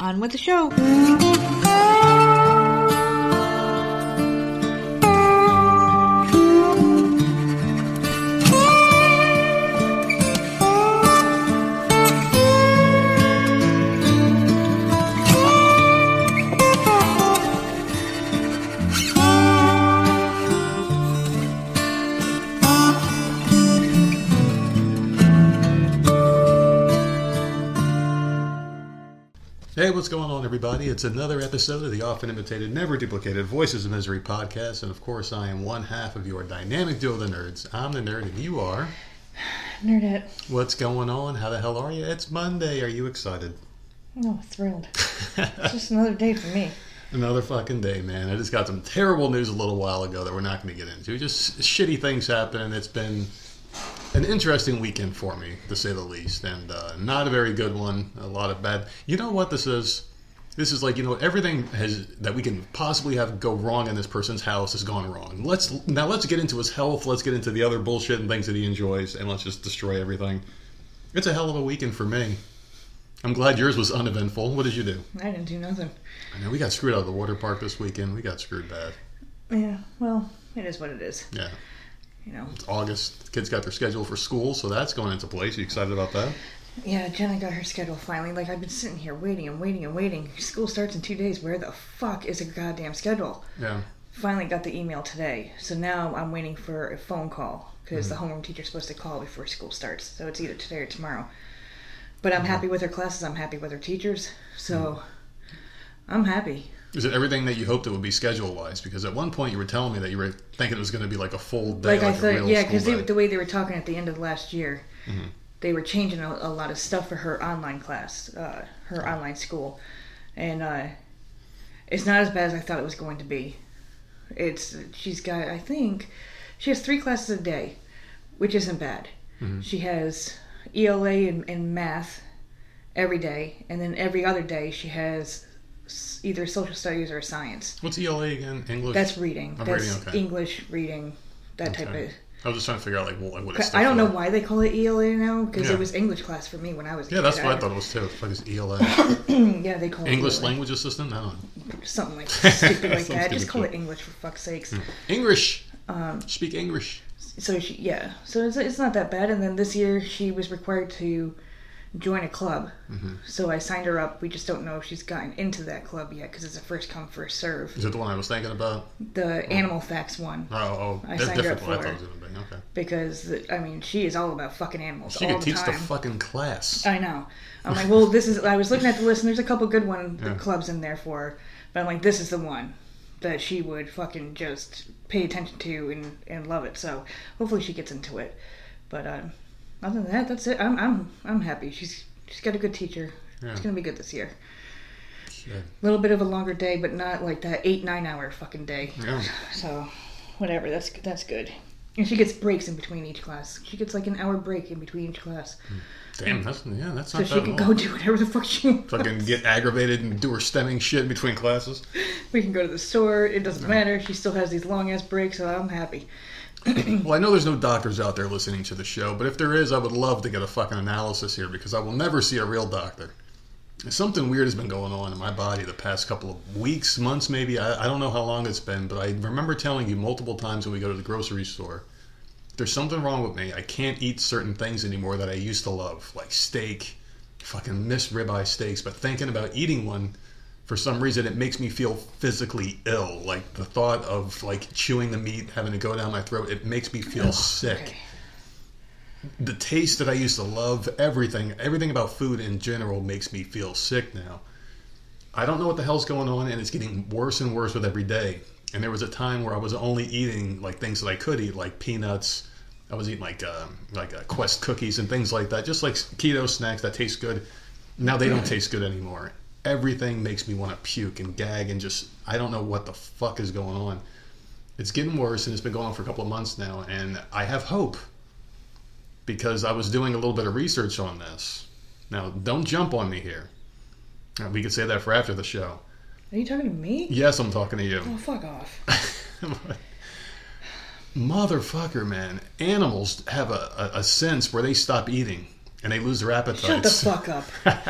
On with the show. Hey, what's going on, everybody? It's another episode of the often imitated, never duplicated Voices of Misery podcast, and of course, I am one half of your dynamic duo of the nerds. I'm the nerd, and you are... Nerdette. What's going on? How the hell are you? It's Monday. Are you excited? No, thrilled. It's just another day for me. Another fucking day, man. I just got some terrible news a little while ago that we're not going to get into. Just shitty things happen. It's been an interesting weekend for me, to say the least, and not a very good one. A lot of bad... You know what this is? This is like, you know, everything that we can possibly have go wrong in this person's house has gone wrong. Let's get into his health, let's get into the other bullshit and things that he enjoys, and let's just destroy everything. It's a hell of a weekend for me. I'm glad yours was uneventful. What did you do? I didn't do nothing. I know, we got screwed out of the water park this weekend. We got screwed bad. Yeah, well, it is what it is. Yeah. You know. It's August. The kids got their schedule for school, so that's going into place. Are you excited about that? Yeah, Jenna got her schedule finally. Like, I've been sitting here waiting and waiting and waiting. School starts in 2 days. Where the fuck is a goddamn schedule? Yeah. Finally got the email today. So now I'm waiting for a phone call, because the homeroom teacher's supposed to call before school starts. So it's either today or tomorrow. But I'm happy with her classes. I'm happy with her teachers. So I'm happy. Is it everything that you hoped it would be schedule-wise? Because at one point you were telling me that you were thinking it was going to be like a full day, like I thought, a real yeah, because the way they were talking at the end of last year, they were changing a lot of stuff for her online class, her online school. And it's not as bad as I thought it was going to be. She's got, I think, she has 3 classes a day, which isn't bad. She has ELA and math every day, and then every other day she has either social studies or science. What's ELA again? English? That's reading. That's reading, okay. English, reading, that type of... I was just trying to figure out like what it's... I don't know why they call it ELA now, because it was English class for me when I was a kid. Yeah, that's what I thought it was too. It's like this ELA. Yeah, they call it English Language Assistant? I don't know. Something like stupid like that. Just call it English, for fuck's sakes. English! Speak English. So, So it's not that bad. And then this year she was required to join a club, so I signed her up. We just don't know if she's gotten into that club yet, because it's a first come first serve. Is it the one I was thinking about? The animal facts one. Oh, I signed her up for. I thought it was gonna be. Okay. Because I mean, she is all about fucking animals. She could teach the fucking class. I know. I'm like, well, this is... I was looking at the list, and there's a couple good clubs in there for her, but I'm like, this is the one that she would fucking just pay attention to and love it. So hopefully she gets into it, but. Other than that, that's it. I'm happy. She's got a good teacher. Yeah. It's gonna be good this year. A little bit of a longer day, but not like that 8-9 hour fucking day. Yeah. So, whatever. That's good. And she gets breaks in between each class. She gets like an hour break in between each class. Damn, that's not bad. So she can go do whatever the fuck she wants. Fucking get aggravated and do her stemming shit in between classes. We can go to the store. It doesn't matter. She still has these long ass breaks, so I'm happy. Well, I know there's no doctors out there listening to the show, but if there is, I would love to get a fucking analysis here, because I will never see a real doctor. Something weird has been going on in my body the past couple of weeks, months maybe. I don't know how long it's been, but I remember telling you multiple times when we go to the grocery store, there's something wrong with me. I can't eat certain things anymore that I used to love, like steak. Fucking miss ribeye steaks, but thinking about eating one, for some reason, it makes me feel physically ill. Like, the thought of, like, chewing the meat, having to go down my throat, it makes me feel sick. Okay. The taste that I used to love, everything about food in general makes me feel sick now. I don't know what the hell's going on, and it's getting worse and worse with every day. And there was a time where I was only eating, like, things that I could eat, like peanuts. I was eating, like Quest cookies and things like that. Just, like, keto snacks that taste good. Now they don't taste good anymore. Everything makes me want to puke and gag and just... I don't know what the fuck is going on. It's getting worse, and it's been going on for a couple of months now, and I have hope, because I was doing a little bit of research on this. Now, don't jump on me here. We could say that for after the show. Are you talking to me? Yes, I'm talking to you. Oh, fuck off. Motherfucker, man. Animals have a sense where they stop eating. And they lose their appetites. Shut the fuck up.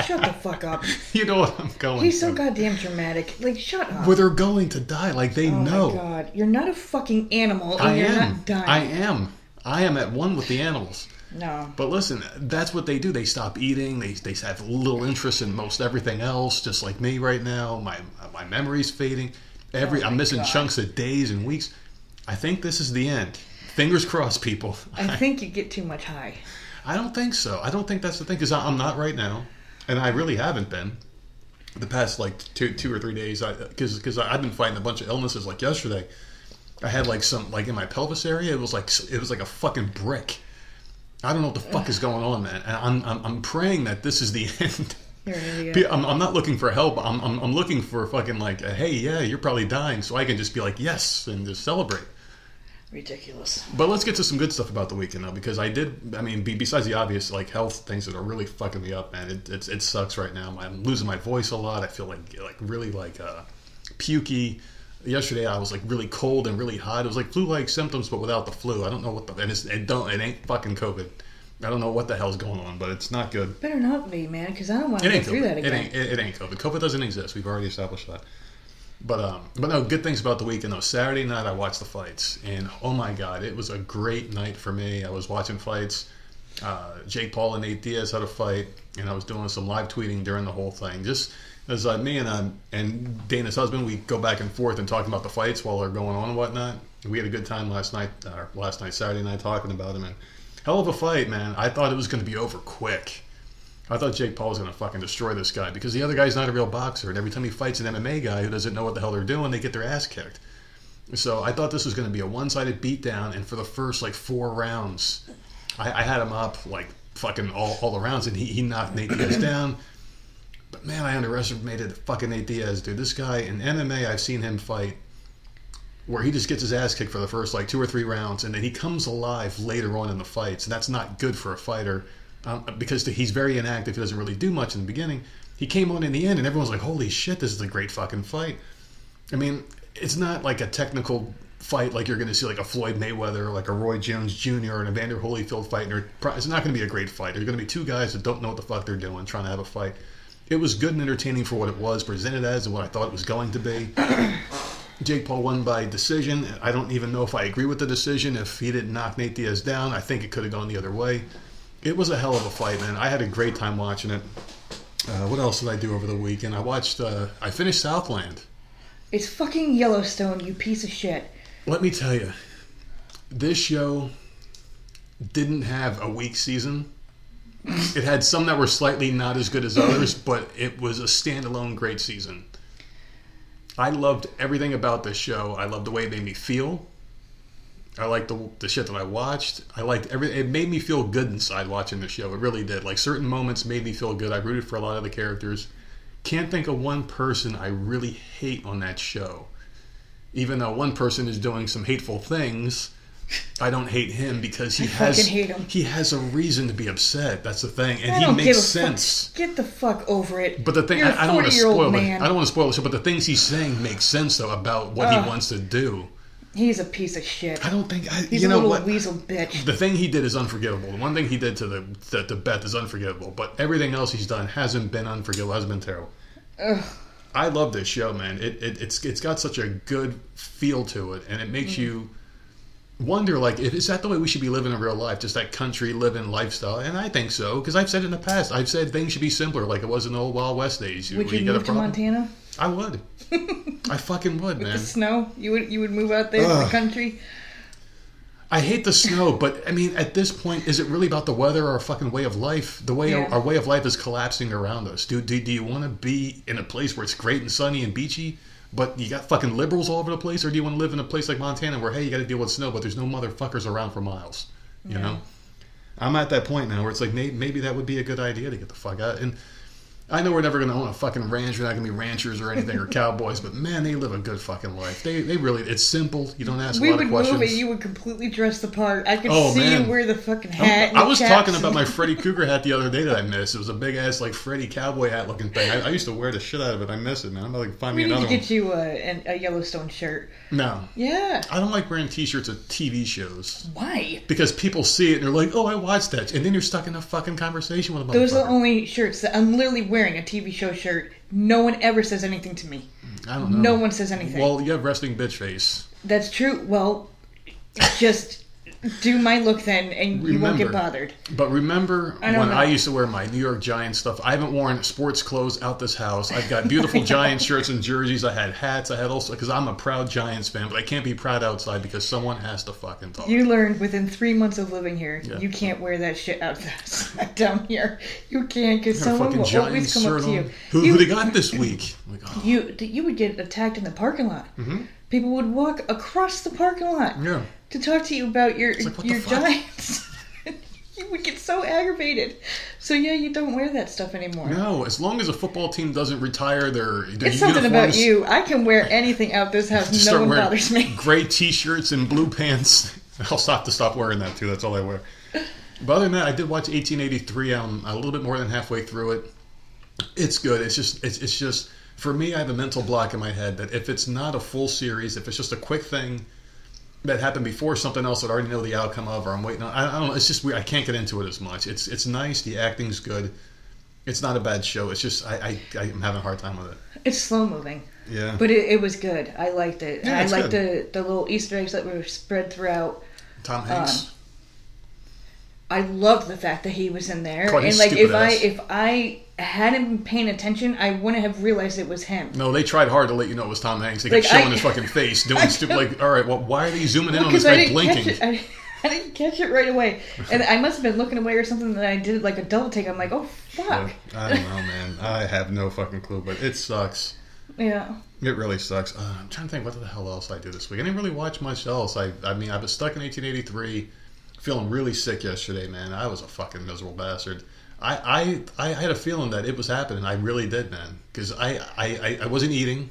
Shut the fuck up. You know what I'm going He's so goddamn dramatic. Like, shut up. Well, they're going to die. Like, they know. Oh, my God. You're not a fucking animal, and you're not dying. I am at one with the animals. No. But listen, that's what they do. They stop eating. They have little interest in most everything else, just like me right now. My memory's fading. I'm missing chunks of days and weeks. I think this is the end. Fingers crossed, people. I think you get too much high. I don't think so. I don't think that's the thing, because I'm not right now, and I really haven't been the past like two or three days. Because I've been fighting a bunch of illnesses. Like yesterday, I had like some like in my pelvis area. It was like a fucking brick. I don't know what the fuck is going on, man. And I'm praying that this is the end. I'm not looking for help. I'm looking for fucking like, hey, yeah, you're probably dying, so I can just be like, yes, and just celebrate. Ridiculous. But let's get to some good stuff about the weekend, though, because besides the obvious, like, health things that are really fucking me up, man. It sucks right now. I'm losing my voice a lot. I feel really pukey. Yesterday I was like really cold and really hot. It was like flu-like symptoms, but without the flu. I don't know what the and it's, it don't it ain't fucking COVID. I don't know what the hell's going on, but it's not good. Better not be, man, because I don't want to go through that again. It ain't COVID. COVID doesn't exist. We've already established that. But no, good things about the weekend, though. Saturday night I watched the fights, and oh my God, it was a great night for me. I was watching fights. Jake Paul and Nate Diaz had a fight, and I was doing some live tweeting during the whole thing. Just as me and Dana's husband, we go back and forth and talking about the fights while they're going on and whatnot. We had a good time Saturday night, talking about them. And hell of a fight, man. I thought it was going to be over quick. I thought Jake Paul was going to fucking destroy this guy, because the other guy's not a real boxer, and every time he fights an MMA guy who doesn't know what the hell they're doing, they get their ass kicked. So I thought this was going to be a one-sided beatdown, and for the first, like, four rounds, I had him up, like, fucking all the rounds, and he knocked Nate Diaz down. But, man, I underestimated fucking Nate Diaz, dude. This guy, in MMA, I've seen him fight where he just gets his ass kicked for the first, like, two or three rounds, and then he comes alive later on in the fights, and that's not good for a fighter. Because he's very inactive. He doesn't really do much in the beginning. He came on in the end, and everyone's like, holy shit, this is a great fucking fight. I mean, it's not like a technical fight like you're going to see like a Floyd Mayweather, like a Roy Jones Jr., or an Evander Holyfield fight. It's not going to be a great fight. There's going to be two guys that don't know what the fuck they're doing trying to have a fight. It was good and entertaining for what it was presented as and what I thought it was going to be. Jake Paul won by decision. I don't even know if I agree with the decision. If he didn't knock Nate Diaz down, I think it could have gone the other way. It was a hell of a fight, man. I had a great time watching it. What else did I do over the weekend? I finished Southland. It's fucking Yellowstone, you piece of shit. Let me tell you, this show didn't have a weak season. It had some that were slightly not as good as others, but it was a standalone great season. I loved everything about this show. I loved the way it made me feel. I liked the shit that I watched. I liked everything. It made me feel good inside watching the show. It really did. Like, certain moments made me feel good. I rooted for a lot of the characters. Can't think of one person I really hate on that show. Even though one person is doing some hateful things, I don't hate him because he has a reason to be upset. That's the thing, and he makes sense. Get the fuck over it. But the thing, I don't want to spoil it. I don't want to spoil it. But the things he's saying make sense though about what he wants to do. He's a piece of shit. I don't think... He's a little weasel bitch. The thing he did is unforgivable. The one thing he did to the Beth is unforgivable. But everything else he's done hasn't been unforgivable. Hasn't been terrible. Ugh. I love this show, man. It's got such a good feel to it. And it makes you wonder, like, is that the way we should be living in real life? Just that country living lifestyle? And I think so. Because I've said in the past, I've said things should be simpler. Like it was in the old Wild West days. Would you move to Montana? I would. I fucking would, man. With the snow? You would move out there to the country? I hate the snow, but, I mean, at this point, is it really about the weather or our fucking way of life? The way our way of life is collapsing around us. Do you want to be in a place where it's great and sunny and beachy, but you got fucking liberals all over the place? Or do you want to live in a place like Montana where, hey, you got to deal with snow, but there's no motherfuckers around for miles? You know? I'm at that point now where it's like, maybe that would be a good idea to get the fuck out. And I know we're never going to own a fucking ranch. We're not going to be ranchers or anything or cowboys, but man, they live a good fucking life. They really, it's simple. You don't ask a lot of questions. We would move it. You would completely dress the part. I could see you wear the fucking hat. I was talking about my Freddy Krueger hat the other day that I missed. It was a big ass like Freddy cowboy hat looking thing. I used to wear the shit out of it. I miss it, man. I'm going to find me another one. We need to get you a Yellowstone shirt. No. Yeah. I don't like wearing t-shirts at TV shows. Why? Because people see it and they're like, oh, I watched that. And then you're stuck in a fucking conversation with a motherfucker. Those are the only shirts that I'm literally wearing. A TV show shirt, no one ever says anything to me. I don't know. No one says anything. Well, you have wrestling bitch face. That's true. Well, just do my look then, and you won't get bothered. But remember I used to wear my New York Giants stuff. I haven't worn sports clothes out this house. I've got beautiful Giants shirts and jerseys. I had hats. I had also, because I'm a proud Giants fan, but I can't be proud outside because someone has to fucking talk. You learned within 3 months of living here, you can't wear that shit out down here. You can't, because someone will always come up to you. Who they got this week? Like, oh. You would get attacked in the parking lot. Mm-hmm. People would walk across the parking lot. Yeah. To talk to you about your Giants. You would get so aggravated. So yeah, you don't wear that stuff anymore. No, as long as a football team doesn't retire their it's something about you. I can wear anything out this house. No one bothers me. Gray t-shirts and blue pants. I'll stop wearing that too. That's all I wear. But other than that, I did watch 1883. I'm a little bit more than halfway through it. It's good. It's just for me, I have a mental block in my head that if it's not a full series, if it's just a quick thing that happened before something else that I already know the outcome of, or I'm waiting on. I don't know. It's just weird. I can't get into it as much. It's nice. The acting's good. It's not a bad show. It's just I'm having a hard time with it. It's slow moving. Yeah. But it was good. I liked it. Yeah, I liked the little Easter eggs that were spread throughout. Tom Hanks. I loved the fact that he was in there. Quite and like if I hadn't been paying attention, I wouldn't have realized it was him. No, they tried hard to let you know it was Tom Hanks. They kept showing his fucking face, doing stupid, like, all right, well, why are they zooming in on this guy blinking? I didn't catch it right away. And I must have been looking away or something, and I did like a double take. I'm like, oh, fuck. Yeah, I don't know, man. I have no fucking clue, but it sucks. Yeah. It really sucks. I'm trying to think what the hell else I did this week. I didn't really watch much else. I mean, I was stuck in 1883, feeling really sick yesterday, man. I was a fucking miserable bastard. I had a feeling that it was happening. I really did, man. Because I wasn't eating.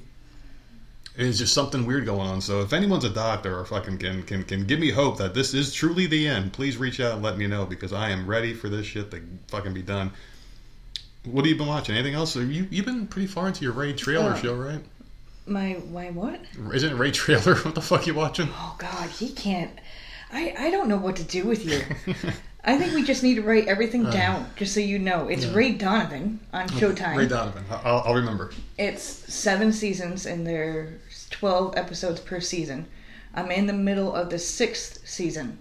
It was just something weird going on. So if anyone's a doctor or fucking can give me hope that this is truly the end, please reach out and let me know, because I am ready for this shit to fucking be done. What have you been watching? Anything else? You've been pretty far into your Ray Trailer show, right? My what? Isn't it Ray Trailer? What the fuck you watching? Oh, God. He can't. I don't know what to do with you. I think we just need to write everything down, just so you know. It's Ray Donovan on Showtime. Ray Donovan. I'll remember. It's 7 seasons, and there's 12 episodes per season. I'm in the middle of the 6th season.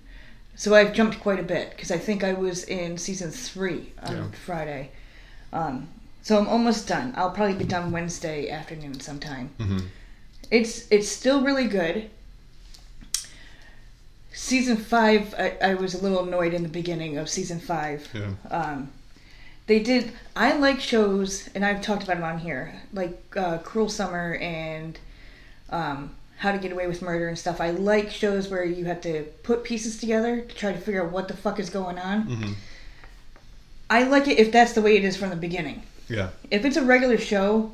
So I've jumped quite a bit, because I think I was in season 3 on Friday. So I'm almost done. I'll probably be done Wednesday afternoon sometime. Mm-hmm. It's still really good. Season 5, I was a little annoyed in the beginning of Season 5. Yeah. I like shows, and I've talked about them on here, like Cruel Summer and How to Get Away with Murder and stuff. I like shows where you have to put pieces together to try to figure out what the fuck is going on. Mm-hmm. I like it if that's the way it is from the beginning. Yeah. If it's a regular show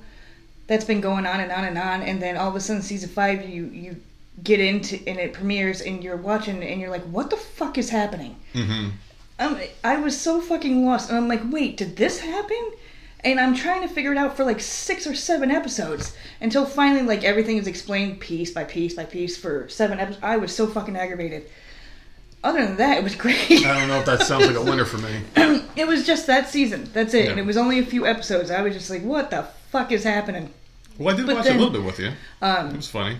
that's been going on and on and on, and then all of a sudden Season 5, you get into and it premieres and you're watching and you're like, what the fuck is happening? Mm-hmm. I was so fucking lost, and I'm like, wait, did this happen? And I'm trying to figure it out for like 6 or 7 episodes until finally like everything is explained piece by piece by piece for 7 episodes. I was so fucking aggravated. Other than that, it was great. I don't know if that sounds like a winner for me. It was just that season. That's it. Yeah. And it was only a few episodes. I was just like, what the fuck is happening? Well, I did watch a little bit with you. It was funny.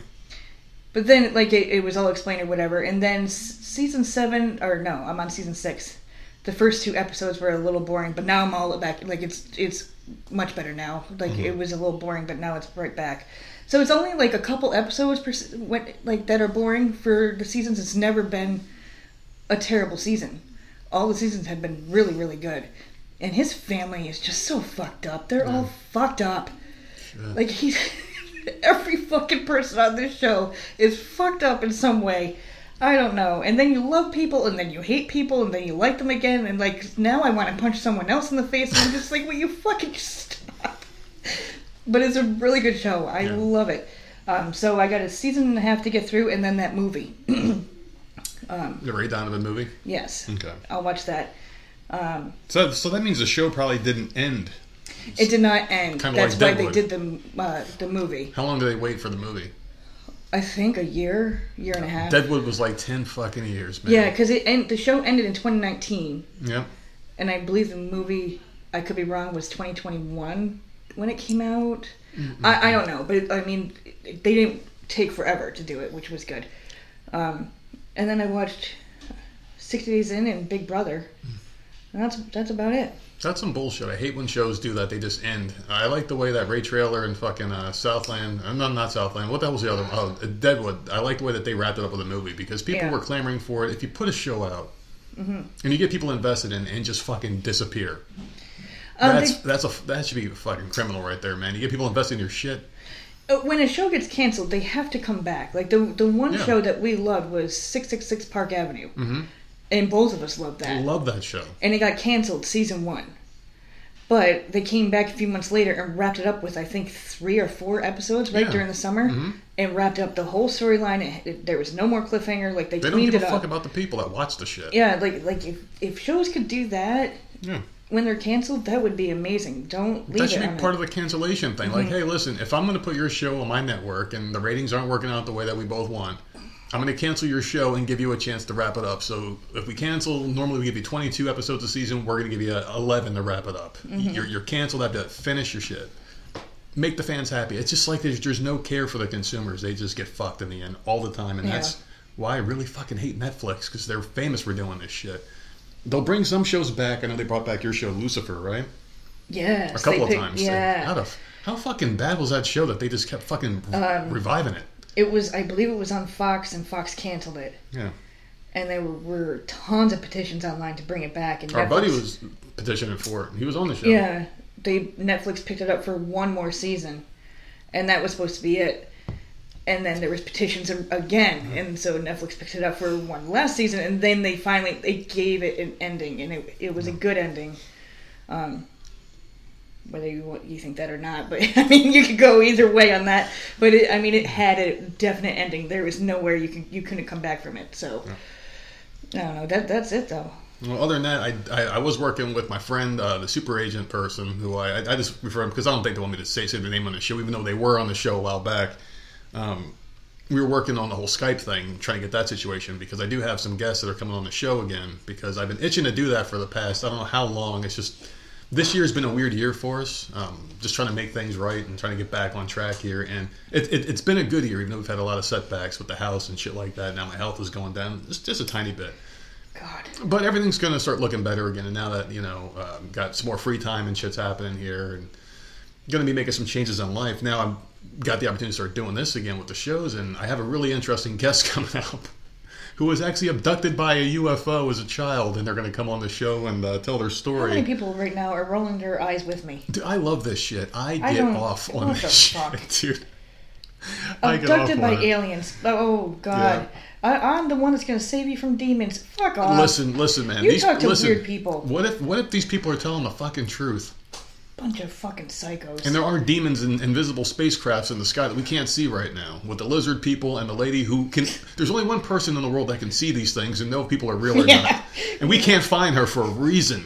But then, like, it was all explained or whatever. And then season 7, or no, I'm on season 6. The first 2 episodes were a little boring, but now I'm all back. Like, it's much better now. Like, mm-hmm. It was a little boring, but now it's right back. So it's only, like, a couple episodes that are boring for the seasons. It's never been a terrible season. All the seasons have been really, really good. And his family is just so fucked up. They're all fucked up. Sure. Like, he's... Every fucking person on this show is fucked up in some way. I don't know. And then you love people, and then you hate people, and then you like them again, and like now I want to punch someone else in the face, and I'm just like, will you fucking stop? But it's a really good show. I love it. So I got a season and a half to get through, and then that movie. The Ray Donovan movie? Yes. Okay. I'll watch that. So that means the show probably didn't end. It did not end. That's like why they did the movie. How long did they wait for the movie? I think a year and a half. Deadwood was like 10 fucking years, man. Yeah, because the show ended in 2019. Yeah. And I believe the movie, I could be wrong, was 2021 when it came out. Mm-hmm. I don't know, but they didn't take forever to do it, which was good. And then I watched 60 Days In and Big Brother. And that's about it. That's some bullshit. I hate when shows do that. They just end. I like the way that Ray Trailer and fucking Southland... No, not Southland. What the hell was the other one? Oh, Deadwood. I like the way that they wrapped it up with a movie because people were clamoring for it. If you put a show out and you get people invested in and just fucking disappear... That should be fucking criminal right there, man. You get people investing in your shit. When a show gets canceled, they have to come back. Like the one show that we loved was 666 Park Avenue, and both of us loved that. I love that show. And it got canceled season 1, but they came back a few months later and wrapped it up with I think 3 or 4 episodes during the summer, and wrapped up the whole storyline. There was no more cliffhanger. Like they cleaned it up. They don't give a fuck about the people that watch the shit. Yeah, like if shows could do that. Yeah. When they're canceled, that would be amazing. Don't leave it. That should be part of the cancellation thing. Like, hey, listen, if I'm going to put your show on my network and the ratings aren't working out the way that we both want, I'm going to cancel your show and give you a chance to wrap it up. So if we cancel, normally we give you 22 episodes a season. We're going to give you 11 to wrap it up. You're canceled. I have to finish your shit. Make the fans happy. It's just like there's no care for the consumers. They just get fucked in the end all the time. And that's why I really fucking hate Netflix, because they're famous for doing this shit. They'll bring some shows back. I know they brought back your show, Lucifer, right? Yes. A couple of times. Yeah. How fucking bad was that show that they just kept fucking reviving it? It was, I believe it was on Fox, and Fox canceled it. Yeah. And there were tons of petitions online to bring it back. And Netflix, our buddy was petitioning for it. He was on the show. Yeah. Netflix picked it up for one more season, and that was supposed to be it. And then there was petitions again, and so Netflix picked it up for one last season, and then they finally gave it an ending, and it was a good ending, whether you think that or not. But I mean, you could go either way on that. But it had a definite ending. There was nowhere you couldn't come back from it. So I don't know. That's it though. Well, other than that, I was working with my friend, the super agent person, who I just refer him because I don't think they want me to say their name on the show, even though they were on the show a while back. We were working on the whole Skype thing, trying to get that situation, because I do have some guests that are coming on the show again, because I've been itching to do that for the past, I don't know how long. It's just, this year's been a weird year for us, just trying to make things right and trying to get back on track here, and it's been a good year, even though we've had a lot of setbacks with the house and shit like that. Now my health is going down just a tiny bit. God. But everything's going to start looking better again, and now that, got some more free time and shit's happening here, and going to be making some changes in life. Now I'm got the opportunity to start doing this again with the shows, and I have a really interesting guest coming up who was actually abducted by a UFO as a child, and they're going to come on the show and tell their story. How many people right now are rolling their eyes with me? Dude, I love this shit. I get off on this shit, dude. Abducted by aliens. Oh, God. Yeah. I'm the one that's going to save you from demons. Fuck off. Listen, man. You talk to weird people. What if these people are telling the fucking truth? Bunch of fucking psychos. And there are demons and invisible spacecrafts in the sky that we can't see right now, with the lizard people and the lady who can. There's only one person in the world that can see these things and know if people are real or not. And we can't find her for a reason.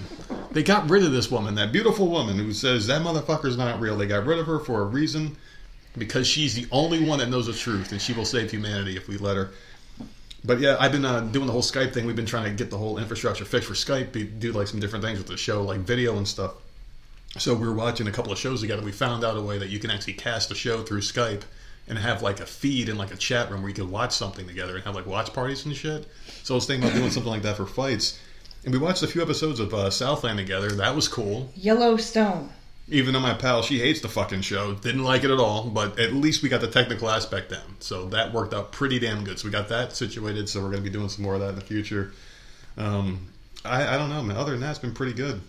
They got rid of this woman, that beautiful woman who says that motherfucker's not real. They got rid of her for a reason, because she's the only one that knows the truth, and she will save humanity if we let her. But yeah, I've been doing the whole Skype thing. We've been trying to get the whole infrastructure fixed for Skype. We do like some different things with the show, like video and stuff. So we were watching a couple of shows together. We found out a way that you can actually cast a show through Skype and have like a feed and like a chat room where you can watch something together and have like watch parties and shit. So I was thinking about doing something like that for fights. And we watched a few episodes of Southland together. That was cool. Yellowstone. Even though my pal, she hates the fucking show, didn't like it at all, but at least we got the technical aspect down. So that worked out pretty damn good. So we got that situated. So we're going to be doing some more of that in the future. I don't know, man. Other than that, it's been pretty good.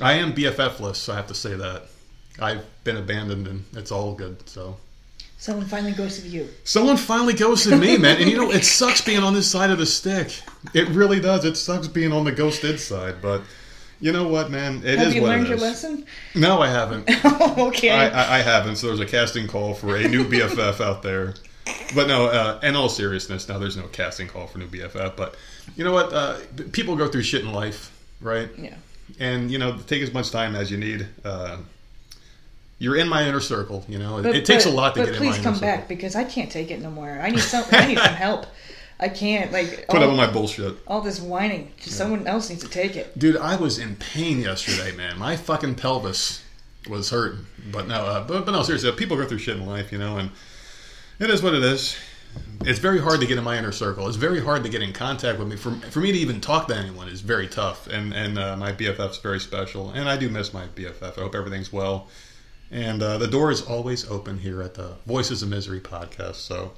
I am BFF-less, so I have to say that. I've been abandoned, and it's all good, so... Someone finally goes to you. Someone finally goes to me, man. And it sucks being on this side of the stick. It really does. It sucks being on the ghosted side, but... You know what, man? It is what it is. Have you learned your lesson? No, I haven't. Okay. I haven't. So there's a casting call for a new BFF out there. But no, in all seriousness, now there's no casting call for new BFF. But you know what? People go through shit in life, right? Yeah. And, you know, take as much time as you need. You're in my inner circle, you know. But, it takes a lot to get in my inner circle. But please come back because I can't take it no more. I need some help. I can't, like... Put up with my bullshit. All this whining. Yeah. Someone else needs to take it. Dude, I was in pain yesterday, man. My fucking pelvis was hurting. But no, seriously, people go through shit in life, you know, and it is what it is. It's very hard to get in my inner circle. It's very hard to get in contact with me. For me to even talk to anyone is very tough, and my BFF's very special, and I do miss my BFF. I hope everything's well. And the door is always open here at the Voices of Misery podcast, so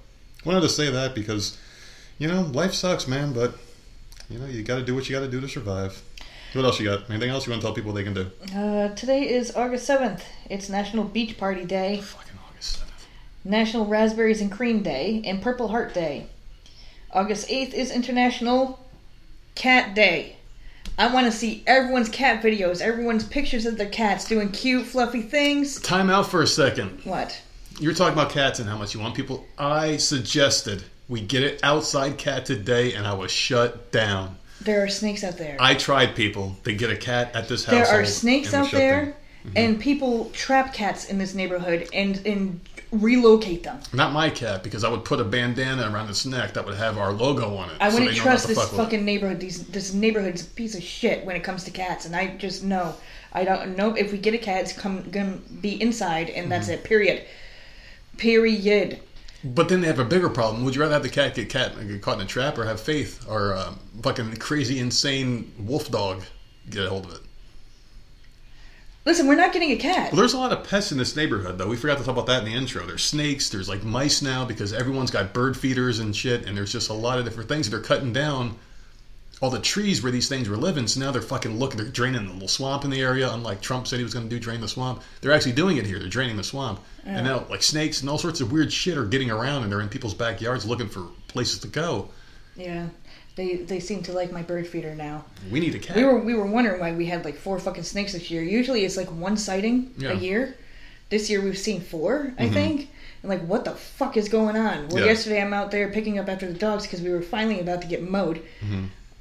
I wanted to say that because... You know, life sucks, man, but, you know, you got to do what you got to do to survive. What else you got? Anything else you want to tell people they can do? Today is August 7th. It's National Beach Party Day. Fucking August 7th. National Raspberries and Cream Day and Purple Heart Day. August 8th is International Cat Day. I want to see everyone's cat videos, everyone's pictures of their cats doing cute, fluffy things. Time out for a second. What? You were talking about cats and how much you want people. I suggested... We get it outside cat today, and I was shut down. There are snakes out there. I tried, people, to get a cat at this house. There are snakes out there, and people trap cats in this neighborhood and relocate them. Not my cat, because I would put a bandana around its neck that would have our logo on it. I wouldn't trust this fucking neighborhood. This neighborhood's a piece of shit when it comes to cats, and I just know. I don't know. If we get a cat, it's going to be inside, and that's it. Period. Period. But then they have a bigger problem. Would you rather have the cat get caught in a trap or have Faith or fucking crazy, insane wolf dog get a hold of it? Listen, we're not getting a cat. Well, there's a lot of pests in this neighborhood, though. We forgot to talk about that in the intro. There's snakes. There's, like, mice now because everyone's got bird feeders and shit, and there's just a lot of different things. They're cutting down all the trees where these things were living, so now they're fucking looking. They're draining the little swamp in the area, unlike Trump said he was going to do, drain the swamp. They're actually doing it here. They're draining the swamp. Yeah. And now, like, snakes and all sorts of weird shit are getting around, and they're in people's backyards looking for places to go. Yeah. They seem to like my bird feeder now. We need a cat. We were wondering why we had, like, 4 fucking snakes this year. Usually it's, like, 1 sighting a year. This year we've seen 4, I think. And, like, what the fuck is going on? Well, yesterday I'm out there picking up after the dogs because we were finally about to get mowed.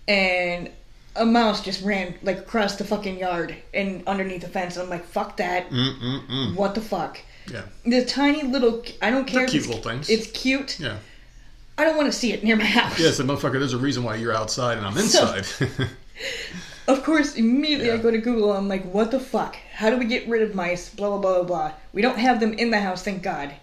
And a mouse just ran, like, across the fucking yard and underneath the fence. And I'm like, fuck that. What the fuck? Yeah. The tiny little... I don't care. They're cute little things. It's cute. Yeah. I don't want to see it near my house. Yes, yeah, so motherfucker, there's a reason why you're outside and I'm inside. So, of course, immediately I go to Google and I'm like, what the fuck? How do we get rid of mice? Blah, blah, blah, blah. We don't have them in the house, thank God.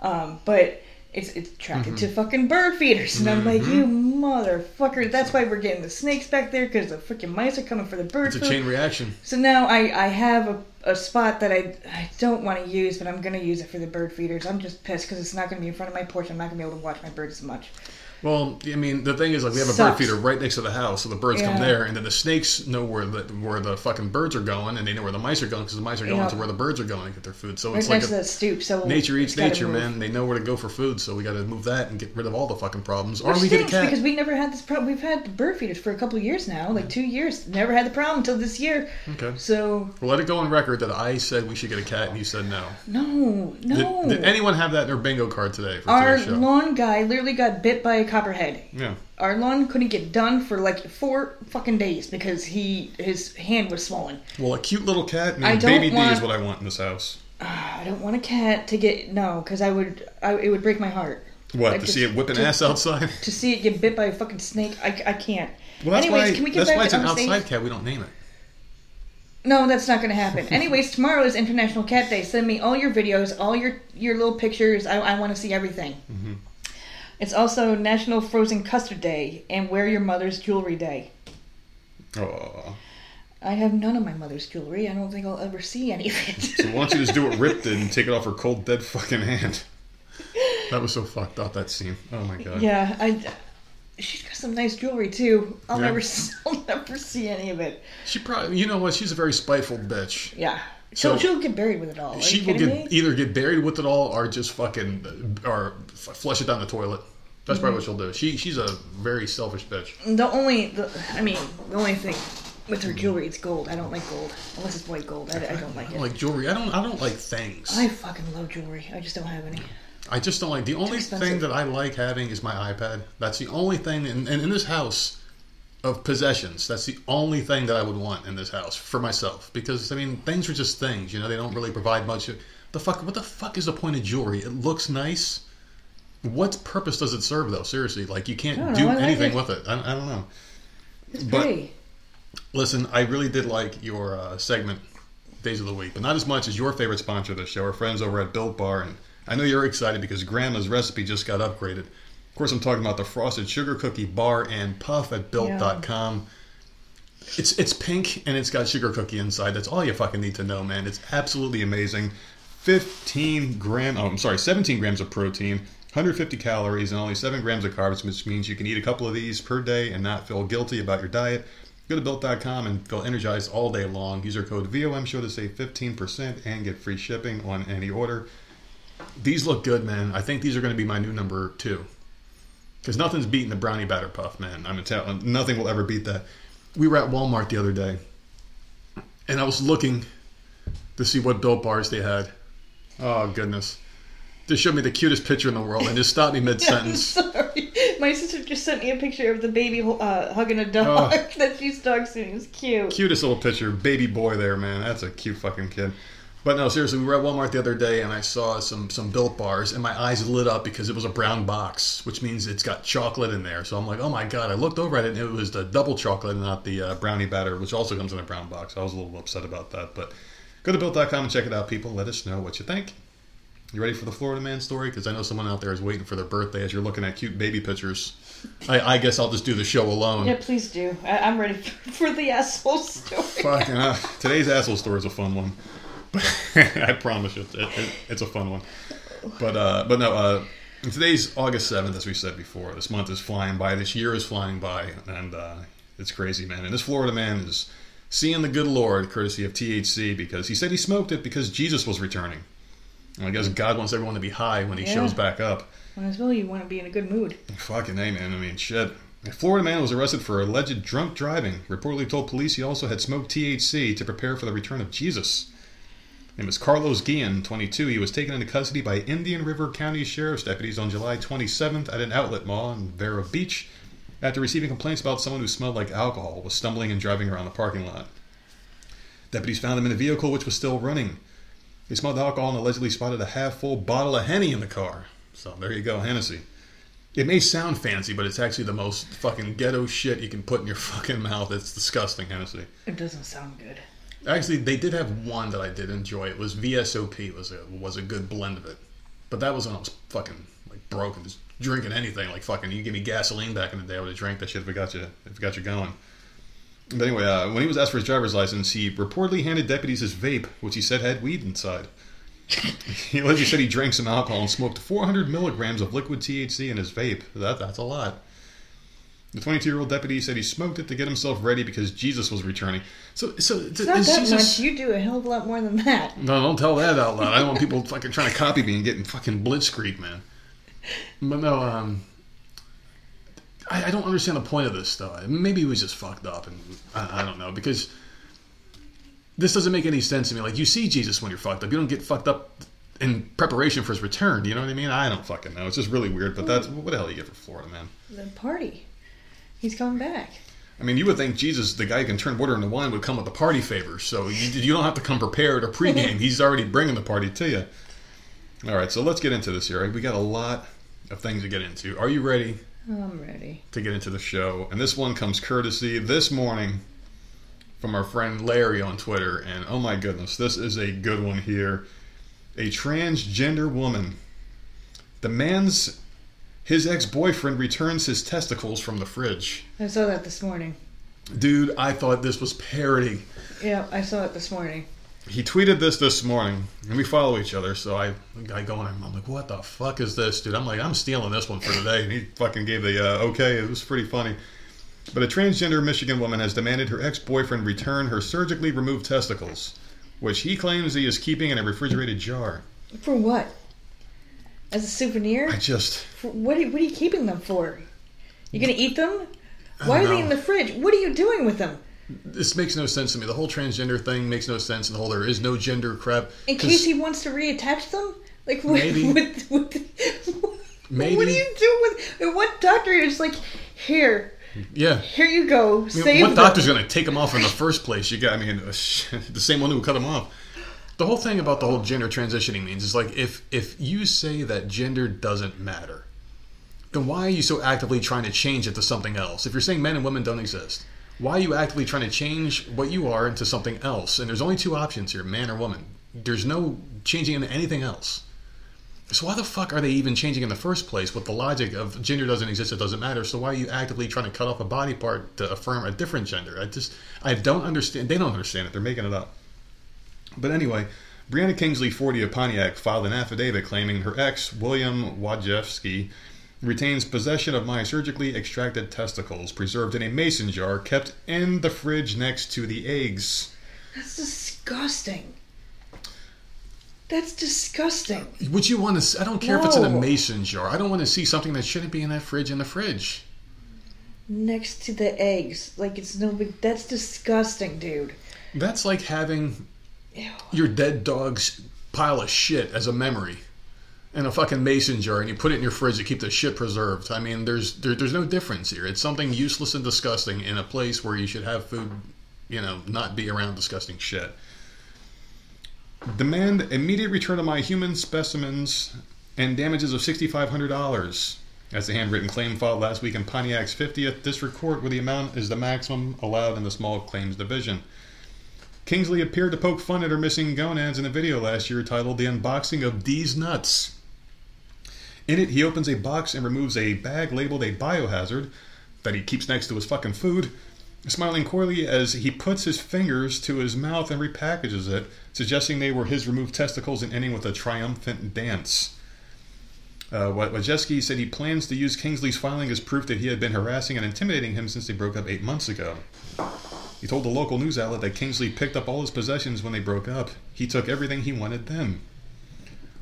But... It's attracted to fucking bird feeders. And I'm like, you motherfucker. That's why we're getting the snakes back there, because the freaking mice are coming for the bird food. It's a chain reaction. So now I have a spot that I don't want to use, but I'm going to use it for the bird feeders. I'm just pissed because it's not going to be in front of my porch. I'm not going to be able to watch my birds as much. Well, I mean, the thing is, like, we have a bird feeder right next to the house, so the birds come there, and then the snakes know where the fucking birds are going, and they know where the mice are going, because the mice are going to where the birds are going to get their food. So it's right like next to that stoop. So nature eats nature, man. They know where to go for food, so we got to move that and get rid of all the fucking problems. Which or we get a cat. Because we never had this problem. We've had the bird feeders for a couple of years now, like 2 years. Never had the problem until this year. Okay. So well, let it go on record that I said we should get a cat, and you said no. No. Did anyone have that in their bingo card today? For our show? Lawn guy literally got bit by a copperhead. Yeah. Our lawn couldn't get done for like 4 fucking days because his hand was swollen. Well, a cute little cat named Baby D is what I want in this house. I don't want a cat to get because it would break my heart. What to see it whipping ass outside? To see it get bit by a fucking snake, I can't. Well, that's anyways, why, can we get that's back why it's to an outside safe? Cat. We don't name it. No, that's not going to happen. Anyways, tomorrow is International Cat Day. Send me all your videos, all your little pictures. I want to see everything. Mm-hmm. It's also National Frozen Custard Day and Wear Your Mother's Jewelry Day. Oh. I have none of my mother's jewelry. I don't think I'll ever see any of it. So why don't you just do what Rip did and take it off her cold, dead fucking hand? That was so fucked up, that scene. Oh, my God. Yeah. She's got some nice jewelry, too. I'll never see any of it. She probably... You know what? She's a very spiteful bitch. Yeah. So she'll get buried with it all. She will either get buried with it all or just fucking... Or flush it down the toilet. That's probably what she'll do. She's a very selfish bitch. The only thing With her jewelry, it's gold. I don't like gold unless it's white gold. I don't like it. I don't like jewelry. I don't like things. I fucking love jewelry. I just don't have any. I just don't like. The only thing that I like having is my iPad. That's the only thing. And in this house of possessions, that's the only thing that I would want in this house for myself. Because I mean, things are just things. You know, they don't really provide much. What the fuck is the point of jewelry? It looks nice. What purpose does it serve, though? Seriously, like you can't do anything with it. I don't know. It's pretty. Listen, I really did like your segment, Days of the Week, but not as much as your favorite sponsor of the show, our friends over at Built Bar. And I know you're excited because Grandma's recipe just got upgraded. Of course, I'm talking about the Frosted Sugar Cookie Bar and Puff at Built.com. Yeah. It's pink, and it's got sugar cookie inside. That's all you fucking need to know, man. It's absolutely amazing. 17 grams of protein, 150 calories, and only 7 grams of carbs, which means you can eat a couple of these per day and not feel guilty about your diet. Go to Built.com and feel energized all day long. Use our code VOMSHOW to save 15% and get free shipping on any order. These look good, man. I think these are going to be my new number 2. Because nothing's beating the brownie batter puff, man. I'm Italian. Nothing will ever beat that. We were at Walmart the other day, and I was looking to see what Built Bars they had. Oh, goodness. Just showed me the cutest picture in the world and just stopped me mid-sentence. Yeah, I'm sorry. My sister just sent me a picture of the baby hugging a dog that she's dog sitting. It was cute. Cutest little picture. Baby boy there, man. That's a cute fucking kid. But no, seriously, we were at Walmart the other day and I saw some Built Bars and my eyes lit up because it was a brown box, which means it's got chocolate in there. So I'm like, oh my God. I looked over at it and it was the double chocolate and not the brownie batter, which also comes in a brown box. I was a little upset about that. But go to Built.com and check it out, people. Let us know what you think. You ready for the Florida man story? Because I know someone out there is waiting for their birthday as you're looking at cute baby pictures. I guess I'll just do the show alone. Yeah, please do. I'm ready for the asshole story. Fucking today's asshole story is a fun one. I promise you, it's a fun one. But no, today's August 7th, as we said before. This month is flying by. This year is flying by. And it's crazy, man. And this Florida man is seeing the good Lord, courtesy of THC, because he said he smoked it because Jesus was returning. I guess God wants everyone to be high when he shows back up. Might as well, you want to be in a good mood. Fucking A, man. I mean, shit. A Florida man was arrested for alleged drunk driving. Reportedly told police he also had smoked THC to prepare for the return of Jesus. His name is Carlos Guillen, 22. He was taken into custody by Indian River County Sheriff's deputies on July 27th at an outlet mall in Vero Beach after receiving complaints about someone who smelled like alcohol, was stumbling and driving around the parking lot. Deputies found him in a vehicle which was still running. He smelled alcohol and allegedly spotted a half-full bottle of Henny in the car. So there you go, Hennessy. It may sound fancy, but it's actually the most fucking ghetto shit you can put in your fucking mouth. It's disgusting, Hennessy. It doesn't sound good. Actually, they did have one that I did enjoy. It was VSOP, was a good blend of it. But that was when I was fucking like broke and just drinking anything. Like fucking, you give me gasoline back in the day, I would have drank that shit if it got you going. But anyway, when he was asked for his driver's license, he reportedly handed deputies his vape, which he said had weed inside. He allegedly said he drank some alcohol and smoked 400 milligrams of liquid THC in his vape. That's a lot. The 22-year-old deputy said he smoked it to get himself ready because Jesus was returning. So it's not that Jesus... much. You do a hell of a lot more than that. No, don't tell that out loud. I don't want people fucking trying to copy me and getting fucking blitzkrieg, man. But no, I don't understand the point of this, though. Maybe he was just fucked up, and I don't know, because this doesn't make any sense to me. Like, you see Jesus when you're fucked up. You don't get fucked up in preparation for his return. Do you know what I mean? I don't fucking know. It's just really weird, but that's... What the hell do you get for Florida, man? The party. He's coming back. I mean, you would think Jesus, the guy who can turn water into wine, would come with the party favors, so you don't have to come prepared or pregame. He's already bringing the party to you. All right, so let's get into this here. We got a lot of things to get into. Are you ready? I'm ready to get into the show, and this one comes courtesy this morning from our friend Larry on Twitter, and oh my goodness, this is a good one here. A transgender woman demands his ex-boyfriend returns his testicles from the fridge. I saw that this morning. Dude, I thought this was parody. Yeah, I saw it this morning. He tweeted this morning, and we follow each other, so I go and I'm like, what the fuck is this, dude? I'm like, I'm stealing this one for today, and he fucking gave the okay. It was pretty funny. But a transgender Michigan woman has demanded her ex-boyfriend return her surgically removed testicles, which he claims he is keeping in a refrigerated jar. For what? As a souvenir? What are you keeping them for? You gonna eat them? Why are they in the fridge? What are you doing with them? This makes no sense to me. The whole transgender thing makes no sense, and the whole there is no gender crap. In case he wants to reattach them? Like, what, maybe. Maybe. What do you do with... What doctor is like, here... Yeah. Here you go. I mean, what doctor's going to take them off in the first place? You got, I mean, the same one who cut them off. The whole thing about the whole gender transitioning means is like, if you say that gender doesn't matter, then why are you so actively trying to change it to something else? If you're saying men and women don't exist, why are you actively trying to change what you are into something else? And there's only two options here, man or woman. There's no changing into anything else. So why the fuck are they even changing in the first place with the logic of gender doesn't exist, it doesn't matter, so why are you actively trying to cut off a body part to affirm a different gender? I don't understand. They don't understand it. They're making it up. But anyway, Breonna Kingsley, 40, of Pontiac, filed an affidavit claiming her ex, William Wojewski, retains possession of my surgically extracted testicles preserved in a mason jar kept in the fridge next to the eggs. That's disgusting. That's disgusting. Would you want to... I don't care if it's in a mason jar. I don't want to see something that shouldn't be in that fridge in the fridge. Next to the eggs. Like, it's no big... That's disgusting, dude. That's like having your dead dog's pile of shit as a memory in a fucking mason jar, and you put it in your fridge to keep the shit preserved. I mean, there's no difference here. It's something useless and disgusting in a place where you should have food, you know, not be around disgusting shit. Demand immediate return of my human specimens and damages of $6,500. That's a handwritten claim filed last week in Pontiac's 50th District Court, where the amount is the maximum allowed in the small claims division. Kingsley appeared to poke fun at her missing gonads in a video last year titled The Unboxing of These Nuts. In it, he opens a box and removes a bag labeled a biohazard that he keeps next to his fucking food, smiling coyly as he puts his fingers to his mouth and repackages it, suggesting they were his removed testicles and ending with a triumphant dance. Wojewski said he plans to use Kingsley's filing as proof that he had been harassing and intimidating him since they broke up 8 months ago. He told a local news outlet that Kingsley picked up all his possessions when they broke up. He took everything he wanted then.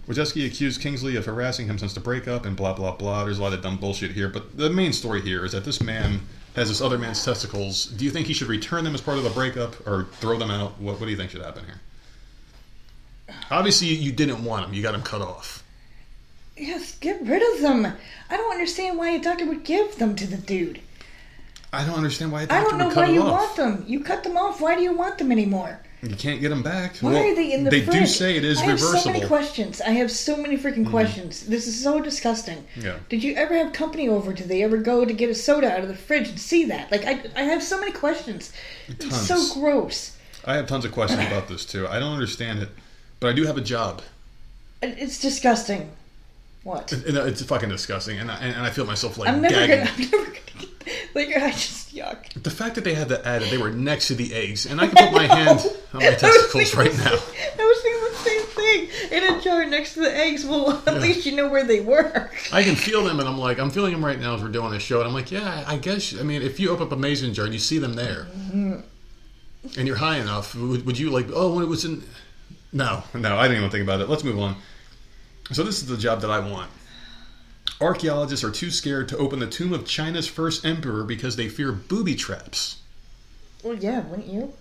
Wojewski accused Kingsley of harassing him since the breakup and blah, blah, blah. There's a lot of dumb bullshit here, but the main story here is that this man... has this other man's testicles. Do you think he should return them as part of the breakup or throw them out? What do you think should happen here? Obviously, you didn't want them. You got them cut off. Yes, get rid of them. I don't understand why a doctor would give them to the dude. I don't understand why a doctor would cut them off. I don't know why you want them. You cut them off. Why do you want them anymore? You can't get them back. Why are they in the fridge? They do say it is reversible. I have so many questions. I have so many freaking questions. This is so disgusting. Yeah. Did you ever have company over? Did they ever go to get a soda out of the fridge and see that? Like, I have so many questions. Tons. It's so gross. I have tons of questions about this, too. I don't understand it, but I do have a job. It's disgusting. What? It's fucking disgusting, and I feel myself, like, gagging. Like, I just, yuck. The fact that they had to add it, they were next to the eggs. And I can put my hand on my testicles right now. I was thinking the same thing. In a jar next to the eggs. Well, at least you know where they were. I can feel them, and I'm like, I'm feeling them right now as we're doing this show. And I'm like, yeah, I guess, I mean, if you open up a mason jar and you see them there, and you're high enough, would you like, oh, when it was in... No, I didn't even think about it. Let's move on. So this is the job that I want. Archaeologists are too scared to open the tomb of China's first emperor because they fear booby traps. Well, yeah, wouldn't you?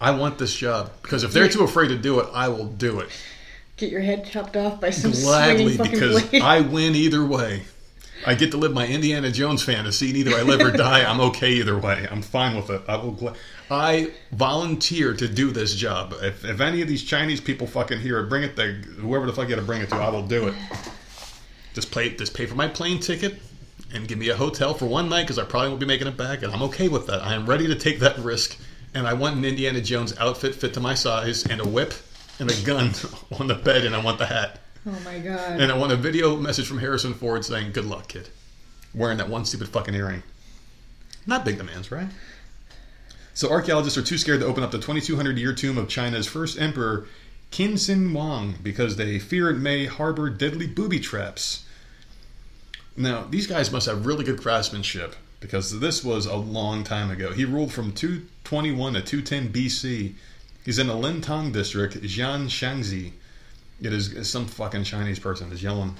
I want this job. Because if they're too afraid to do it, I will do it. Get your head chopped off by some swinging fucking blade. Gladly, because I win either way. I get to live my Indiana Jones fantasy, and either I live or die, I'm okay either way. I'm fine with it. I volunteer to do this job. If any of these Chinese people fucking hear it, bring it to whoever the fuck you gotta bring it to, I will do it. Just pay for my plane ticket and give me a hotel for one night because I probably won't be making it back, and I'm okay with that. I am ready to take that risk, and I want an Indiana Jones outfit fit to my size and a whip and a gun on the bed, and I want the hat. Oh, my God. And I want a video message from Harrison Ford saying, good luck, kid, wearing that one stupid fucking earring. Not big demands, right? So archaeologists are too scared to open up the 2,200-year tomb of China's first emperor, Qin Shi Huang, because they fear it may harbor deadly booby traps. Now, these guys must have really good craftsmanship, because this was a long time ago. He ruled from 221 to 210 BC. He's in the Lintong district, Jian Shangzi. It is some fucking Chinese person is yelling.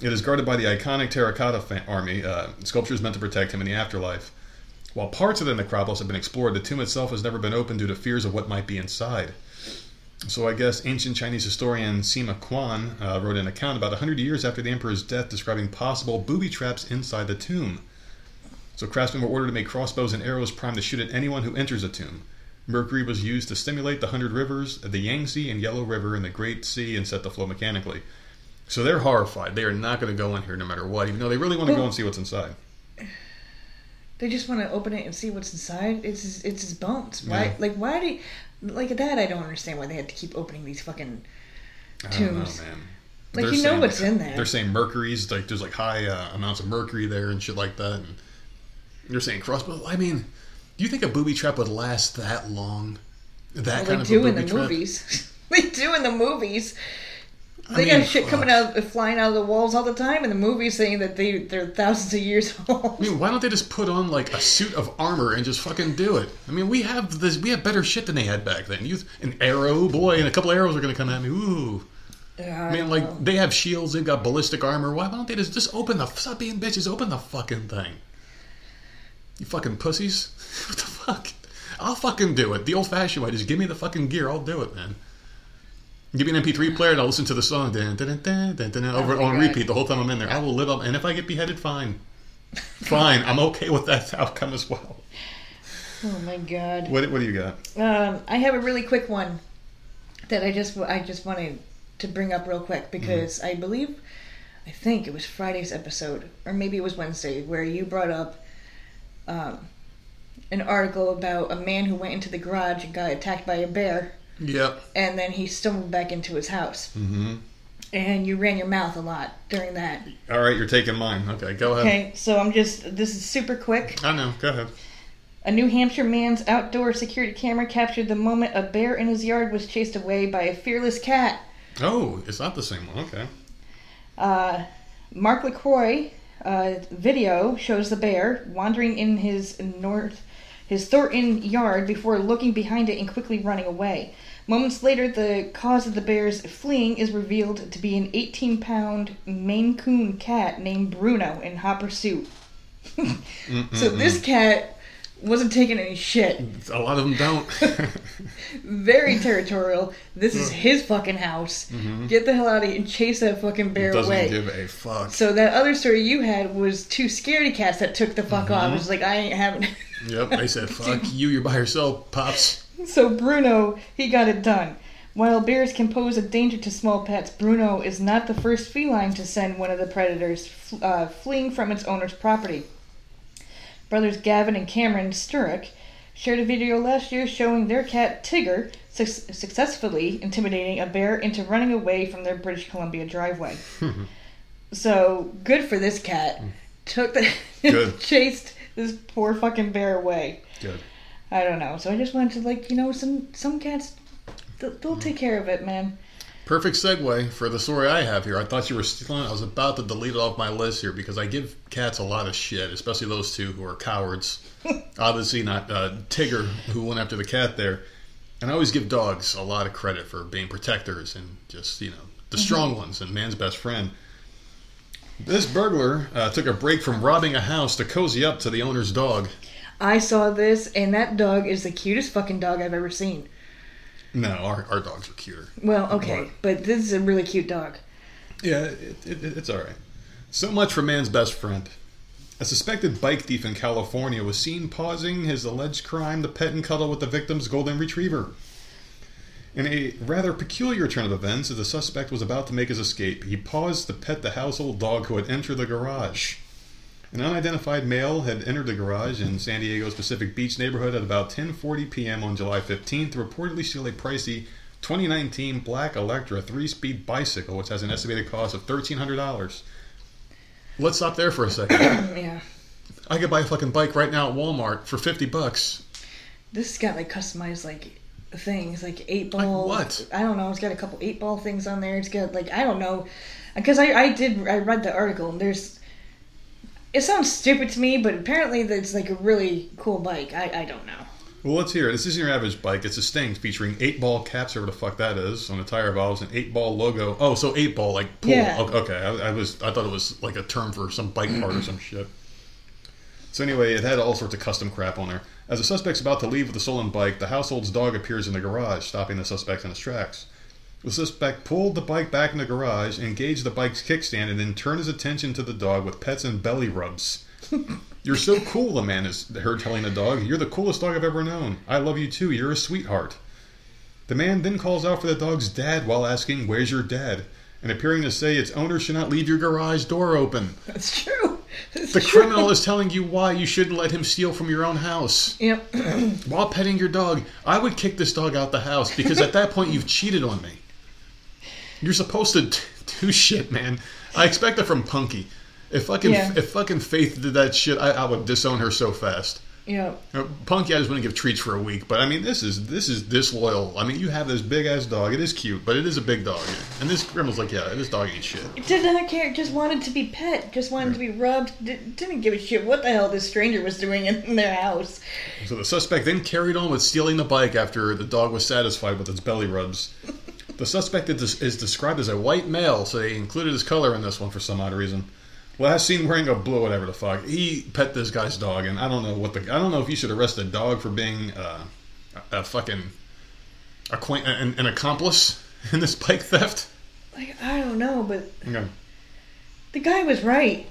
It is guarded by the iconic terracotta army, sculptures meant to protect him in the afterlife. While parts of the necropolis have been explored, the tomb itself has never been opened due to fears of what might be inside. So I guess ancient Chinese historian Sima Quan wrote an account about 100 years after the emperor's death describing possible booby traps inside the tomb. So craftsmen were ordered to make crossbows and arrows primed to shoot at anyone who enters a tomb. Mercury was used to stimulate the 100 rivers, the Yangtze and Yellow River, and the Great Sea, and set the flow mechanically. So they're horrified. They are not going to go in here no matter what, even though they really want to go and see what's inside. They just want to open it and see what's inside. It's his bones. Why? Yeah. Like, why do you... Like, that I don't understand why they had to keep opening these fucking tombs. I don't know, man. Like, they're saying, know what's in there. They're saying mercury's... Like, there's, like, high amounts of mercury there and shit like that. And you're saying crossbow? I mean... Do you think a booby trap would last that long? That kind of a booby trap? They do in the movies. They do in the movies. They got shit flying out of the walls all the time, and the movies saying that they're thousands of years old. I mean, why don't they just put on like a suit of armor and just fucking do it? I mean, we have better shit than they had back then. An arrow, boy, and a couple of arrows are going to come at me. Ooh. I mean, like, they have shields, they've got ballistic armor. Why don't they just stop being bitches, open the fucking thing? You fucking pussies. What the fuck? I'll fucking do it. The old-fashioned way. Just give me the fucking gear. I'll do it, man. Give me an MP3 player and I'll listen to the song. Dun, dun, dun, dun, dun, on repeat the whole time I'm in there. I will live up. And if I get beheaded, fine. Fine. I'm okay with that outcome as well. Oh, my God. What do you got? I have a really quick one that I just wanted to bring up real quick because I think it was Friday's episode, or maybe it was Wednesday, where you brought up an article about a man who went into the garage and got attacked by a bear. Yep. And then he stumbled back into his house. Mm-hmm. And you ran your mouth a lot during that. All right, you're taking mine. Okay, go ahead. Okay, so this is super quick. I know, go ahead. A New Hampshire man's outdoor security camera captured the moment a bear in his yard was chased away by a fearless cat. Oh, it's not the same one, okay. Mark LaCroix... video shows the bear wandering in his Thornton yard before looking behind it and quickly running away. Moments later, the cause of the bear's fleeing is revealed to be an 18-pound Maine Coon cat named Bruno in hot pursuit. So this cat wasn't taking any shit. A lot of them don't. Very territorial. This is his fucking house. Mm-hmm. Get the hell out of here and chase that fucking bear away. Doesn't give a fuck. So that other story you had was two scaredy cats that took the fuck off. It was like, I ain't having it. Yep, they said, fuck you, you're by yourself, Pops. So Bruno, he got it done. While bears can pose a danger to small pets, Bruno is not the first feline to send one of the predators fleeing from its owner's property. Brothers Gavin and Cameron Sturrock shared a video last year showing their cat Tigger successfully intimidating a bear into running away from their British Columbia driveway. So, good for this cat. Chased this poor fucking bear away. Good. I don't know. So I just wanted to, like, you know, some cats, they'll take care of it, man. Perfect segue for the story I have here. I thought you were stealing it. I was about to delete it off my list here because I give cats a lot of shit, especially those two who are cowards. Obviously not Tigger, who went after the cat there. And I always give dogs a lot of credit for being protectors and just, you know, the strong ones and man's best friend. This burglar took a break from robbing a house to cozy up to the owner's dog. I saw this, and that dog is the cutest fucking dog I've ever seen. No, our dogs are cuter. Well, okay, but this is a really cute dog. Yeah, it's all right. So much for man's best friend. A suspected bike thief in California was seen pausing his alleged crime to pet and cuddle with the victim's golden retriever. In a rather peculiar turn of events, as the suspect was about to make his escape, he paused to pet the household dog who had entered the garage. An unidentified male had entered the garage in San Diego's Pacific Beach neighborhood at about 10:40 p.m. on July 15th to reportedly steal a pricey 2019 black Electra 3-speed bicycle, which has an estimated cost of $1,300. Let's stop there for a second. Yeah. I could buy a fucking bike right now at Walmart for $50. This has got, like, customized, like, things, like 8-ball. Like what? I don't know. It's got a couple 8-ball things on there. It's got, like, I don't know. Because I read the article, and there's... It sounds stupid to me, but apparently it's like a really cool bike. I don't know. Well, let's hear it. This isn't your average bike. It's a Sting featuring 8-ball caps, or whatever the fuck that is, on the tire valves, an 8-ball logo. Oh, so 8-ball, like pool. Yeah. Okay, I thought it was like a term for some bike part or some shit. So anyway, it had all sorts of custom crap on there. As the suspect's about to leave with the stolen bike, the household's dog appears in the garage, stopping the suspect in his tracks. The suspect pulled the bike back in the garage, engaged the bike's kickstand, and then turned his attention to the dog with pets and belly rubs. "You're so cool," the man is heard telling the dog. "You're the coolest dog I've ever known. I love you too. You're a sweetheart." The man then calls out for the dog's dad while asking, "Where's your dad?" and appearing to say its owner should not leave your garage door open. That's true. The criminal is telling you why you shouldn't let him steal from your own house. Yep. While petting your dog, I would kick this dog out the house because at that point you've cheated on me. You're supposed to do shit, man. I expect it from Punky. If fucking Faith did that shit, I would disown her so fast. Yeah. Punky, I just wouldn't give treats for a week. But I mean, this is disloyal. I mean, you have this big ass dog. It is cute, but it is a big dog. And this criminal's like, yeah, this dog ain't shit. It did not care. Just wanted to be pet. Just wanted to be rubbed. Didn't give a shit what the hell this stranger was doing in their house. So the suspect then carried on with stealing the bike after the dog was satisfied with its belly rubs. The suspect is described as a white male, so they included his color in this one for some odd reason. Last seen wearing a blue, whatever the fuck. He pet this guy's dog, and I don't know if you should arrest a dog for being an accomplice in this bike theft. Like, I don't know, but the guy was right.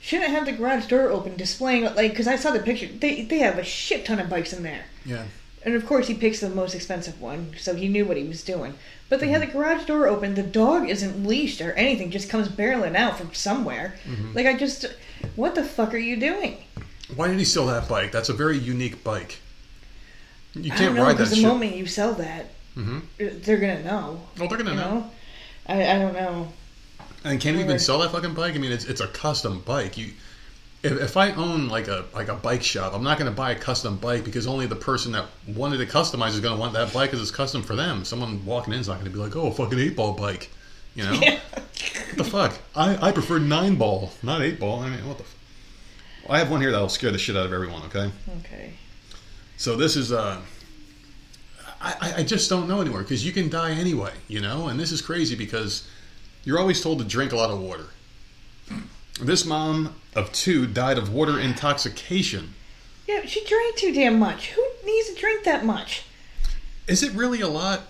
Shouldn't have the garage door open, displaying because I saw the picture. They have a shit ton of bikes in there. Yeah. And of course, he picks the most expensive one, so he knew what he was doing. But they had the garage door open. The dog isn't leashed or anything; just comes barreling out from somewhere. Mm-hmm. What the fuck are you doing? Why did he steal that bike? That's a very unique bike. You can't ride that shit. The moment you sell that, they're gonna know. Oh, they're gonna know. I don't know. And can you even sell that fucking bike? I mean, it's a custom bike. If I own like a bike shop, I'm not going to buy a custom bike because only the person that wanted to customize is going to want that bike because it's custom for them. Someone walking in is not going to be like, oh, a fucking 8-ball bike, you know? Yeah. What the fuck? I prefer 9-ball, not 8-ball. I mean, what the fuck? I have one here that'll scare the shit out of everyone, okay? Okay. So this is, I just don't know anymore because you can die anyway, you know? And this is crazy because you're always told to drink a lot of water. This mom of two died of water intoxication. Yeah, she drank too damn much. Who needs to drink that much? Is it really a lot?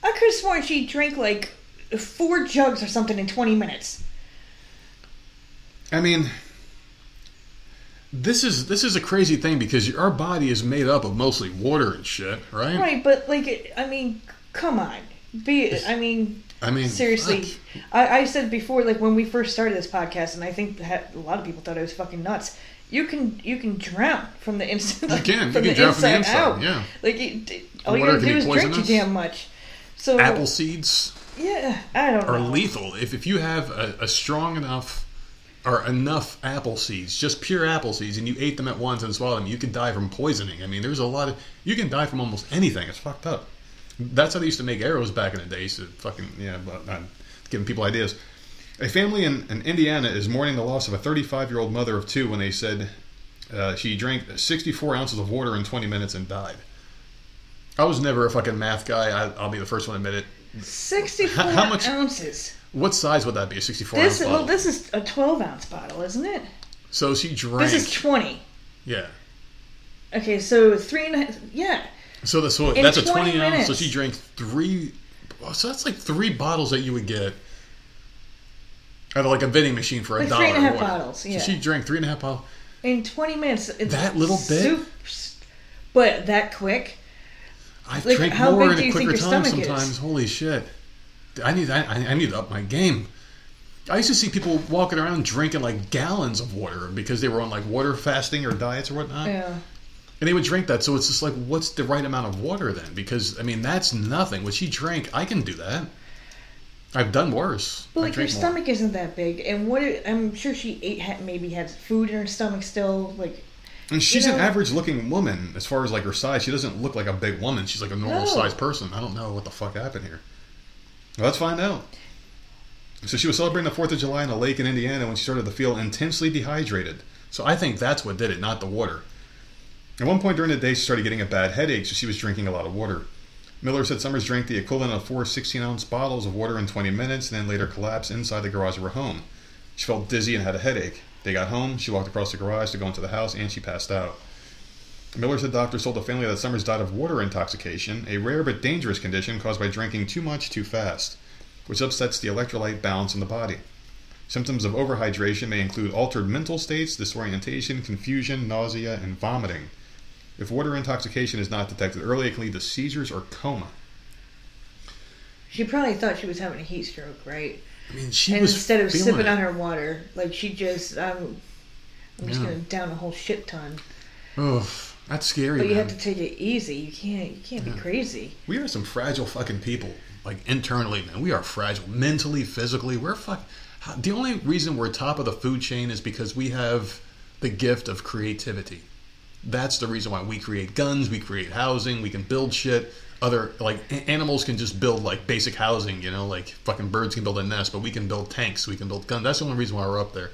I could have sworn she drank like 4 jugs or something in 20 minutes. I mean, this is a crazy thing because our body is made up of mostly water and shit, right? Right, but come on. Seriously, I said before, when we first started this podcast, and I think that a lot of people thought I was fucking nuts. You can drown from the inside. You can drown from the inside out. Yeah. All you gotta do is drink too damn much. So apple seeds. Yeah, I don't know. Are lethal if you have a strong enough or enough apple seeds, just pure apple seeds, and you ate them at once and swallowed them. You can die from poisoning. I mean, there's a lot of you can die from almost anything. It's fucked up. That's how they used to make arrows back in the day. So I'm giving people ideas. A family in Indiana is mourning the loss of a 35-year-old mother of two when they said she drank 64 ounces of water in 20 minutes and died. I was never a fucking math guy. I'll be the first one to admit it. 64 ounces. What size would that be? A 64-ounce bottle? Well, this is a 12-ounce bottle, isn't it? So she drank... This is 20. Yeah. Okay, so 3.5... Yeah. So that's a 20-ounce. So she drank 3. So that's 3 bottles that you would get at a vending machine for $1. 3.5 bottles. Yeah. So she drank 3.5 bottles in 20 minutes. That little bit, but that quick. I've drank more in a quicker time sometimes. Is? Holy shit! I need to up my game. I used to see people walking around drinking gallons of water because they were on water fasting or diets or whatnot. Yeah. And they would drink that, so it's just what's the right amount of water then? Because, I mean, that's nothing. What she drank, I can do that. I've done worse. But, your stomach isn't that big, and I'm sure she maybe had food in her stomach still, And she's an average-looking woman, as far as, her size. She doesn't look like a big woman. She's a normal-sized person. I don't know what the fuck happened here. Well, let's find out. So she was celebrating the 4th of July in a lake in Indiana when she started to feel intensely dehydrated. So I think that's what did it, not the water. At one point during the day, she started getting a bad headache, so she was drinking a lot of water. Miller said Summers drank the equivalent of 4 16-ounce bottles of water in 20 minutes and then later collapsed inside the garage of her home. She felt dizzy and had a headache. They got home, she walked across the garage to go into the house, and she passed out. Miller said doctors told the family that Summers died of water intoxication, a rare but dangerous condition caused by drinking too much too fast, which upsets the electrolyte balance in the body. Symptoms of overhydration may include altered mental states, disorientation, confusion, nausea, and vomiting. If water intoxication is not detected early, it can lead to seizures or coma. She probably thought she was having a heat stroke, right? I mean, instead of sipping on her water, like she just, I'm just going to down a whole shit ton. Ugh. That's scary. But you have to take it easy. You can't be crazy. We are some fragile fucking people. Like internally, man, we are fragile. Mentally, physically, we're fucking. The only reason we're top of the food chain is because we have the gift of creativity. That's the reason why we create guns, we create housing, we can build shit. Other like animals can just build like basic housing, you know, like fucking birds can build a nest, but we can build tanks, we can build guns. That's the only reason why we're up there.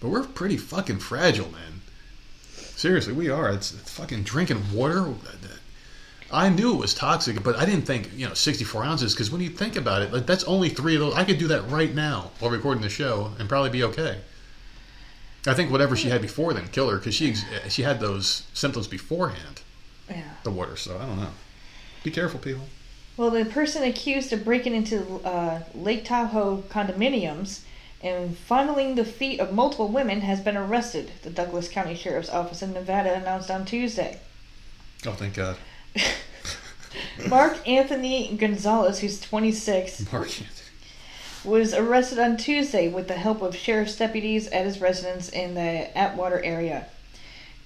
But we're pretty fucking fragile, man. Seriously, we are. It's fucking drinking water. I knew it was toxic, but I didn't think, 64 ounces, because when you think about it, like, that's only 3 of those. I could do that right now while recording the show and probably be okay. I think whatever she had before then killed her, because she had those symptoms beforehand. Yeah. The water, so I don't know. Be careful, people. Well, the person accused of breaking into Lake Tahoe condominiums and fondling the feet of multiple women has been arrested, the Douglas County Sheriff's Office in Nevada announced on Tuesday. Oh, thank God. Mark Anthony Gonzalez, who's 26, was arrested on Tuesday with the help of sheriff's deputies at his residence in the Atwater area.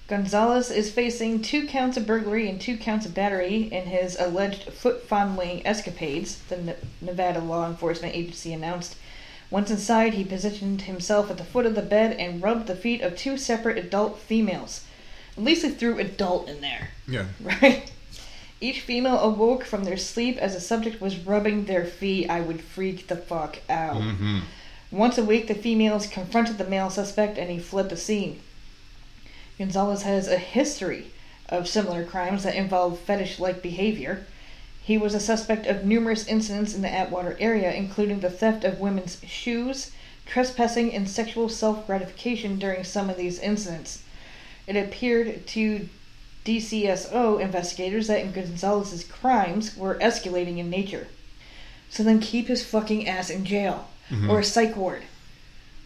Gonzalez is facing 2 counts of burglary and 2 counts of battery in his alleged foot fondling escapades, the Nevada Law Enforcement Agency announced. Once inside, he positioned himself at the foot of the bed and rubbed the feet of 2 separate adult females. At least they threw adult in there. Yeah. Right? Each female awoke from their sleep as the subject was rubbing their feet. I would freak the fuck out. Mm-hmm. Once awake, the females confronted the male suspect and he fled the scene. Gonzalez has a history of similar crimes that involve fetish-like behavior. He was a suspect of numerous incidents in the Atwater area, including the theft of women's shoes, trespassing, and sexual self-gratification during some of these incidents. It appeared to DCSO investigators that Gonzalez's crimes were escalating in nature. So then keep his fucking ass in jail, or a psych ward,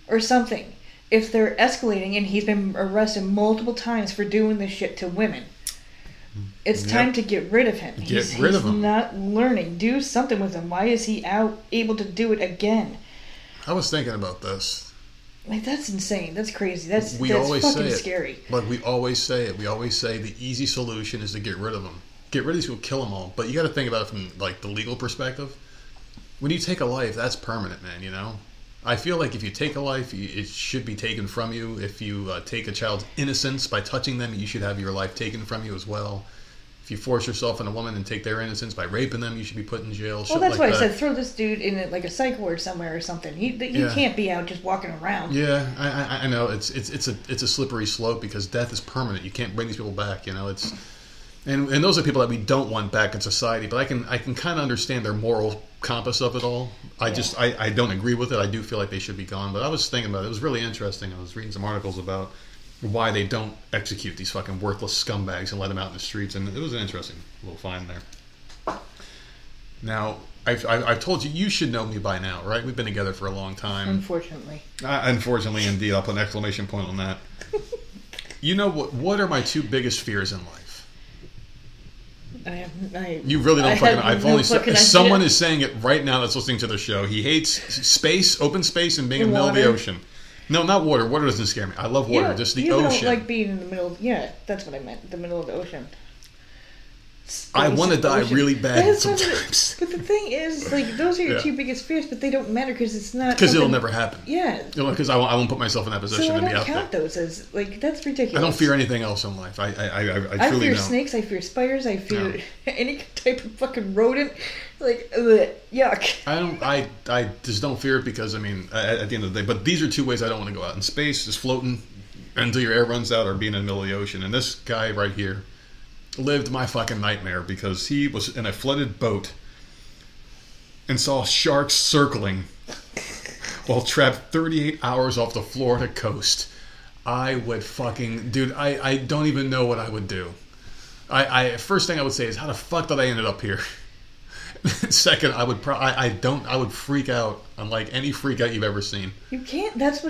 or something. If they're escalating and he's been arrested multiple times for doing this shit to women. It's time to get rid of him. He's not learning. Do something with him. Why is he able to do it again? I was thinking about this. Like, that's insane. That's crazy. That's fucking scary. Like, we always say it. We always say the easy solution is to get rid of him. Get rid of these people, kill them all. But you got to think about it from, like, the legal perspective. When you take a life, that's permanent, man, you know? I feel like if you take a life, it should be taken from you. If you take a child's innocence by touching them, you should have your life taken from you as well. If you force yourself on a woman and take their innocence by raping them, you should be put in jail. Well, that's why I said throw this dude in like a psych ward somewhere or something. He can't be out just walking around. Yeah, I know it's a slippery slope because death is permanent. You can't bring these people back. You know, it's and those are people that we don't want back in society. But I can kind of understand their moral compass of it all. I don't agree with it. I do feel like they should be gone, but I was thinking about it. It was really interesting. I was reading some articles about why they don't execute these fucking worthless scumbags and let them out in the streets, and it was an interesting little find there. Now, I've told you, you should know me by now, right? We've been together for a long time. Unfortunately, indeed. I'll put an exclamation point on that. You know what are my 2 biggest fears in life? You really don't fucking. Someone is saying it right now that's listening to the show. He hates space, open space, and being in the middle of the ocean. No, not water. Water doesn't scare me. I love water. Yeah, just the ocean. You don't like being in the middle. Yeah, that's what I meant. The middle of the ocean. Space, I want to die really bad sometimes. But the thing is, like, those are your 2 biigest fears, but they don't matter because it's not. Because it'll never happen. Yeah. Because I won't put myself in that position to be out there. I don't count those as like that's ridiculous. I don't fear anything else in life. I truly fear snakes. I fear spiders. I fear any type of fucking rodent. Like, ugh, yuck. I just don't fear it because I mean, at the end of the day. But these are 2 ways I don't want to go out in space: just floating until your air runs out, or being in the middle of the ocean. And this guy right here lived my fucking nightmare because he was in a flooded boat and saw sharks circling while trapped 38 hours off the Florida coast. I would fucking... Dude, I don't even know what I would do. I first thing I would say is, how the fuck did I end up here? Second, I would freak out, unlike any freak out you've ever seen. You can't. That's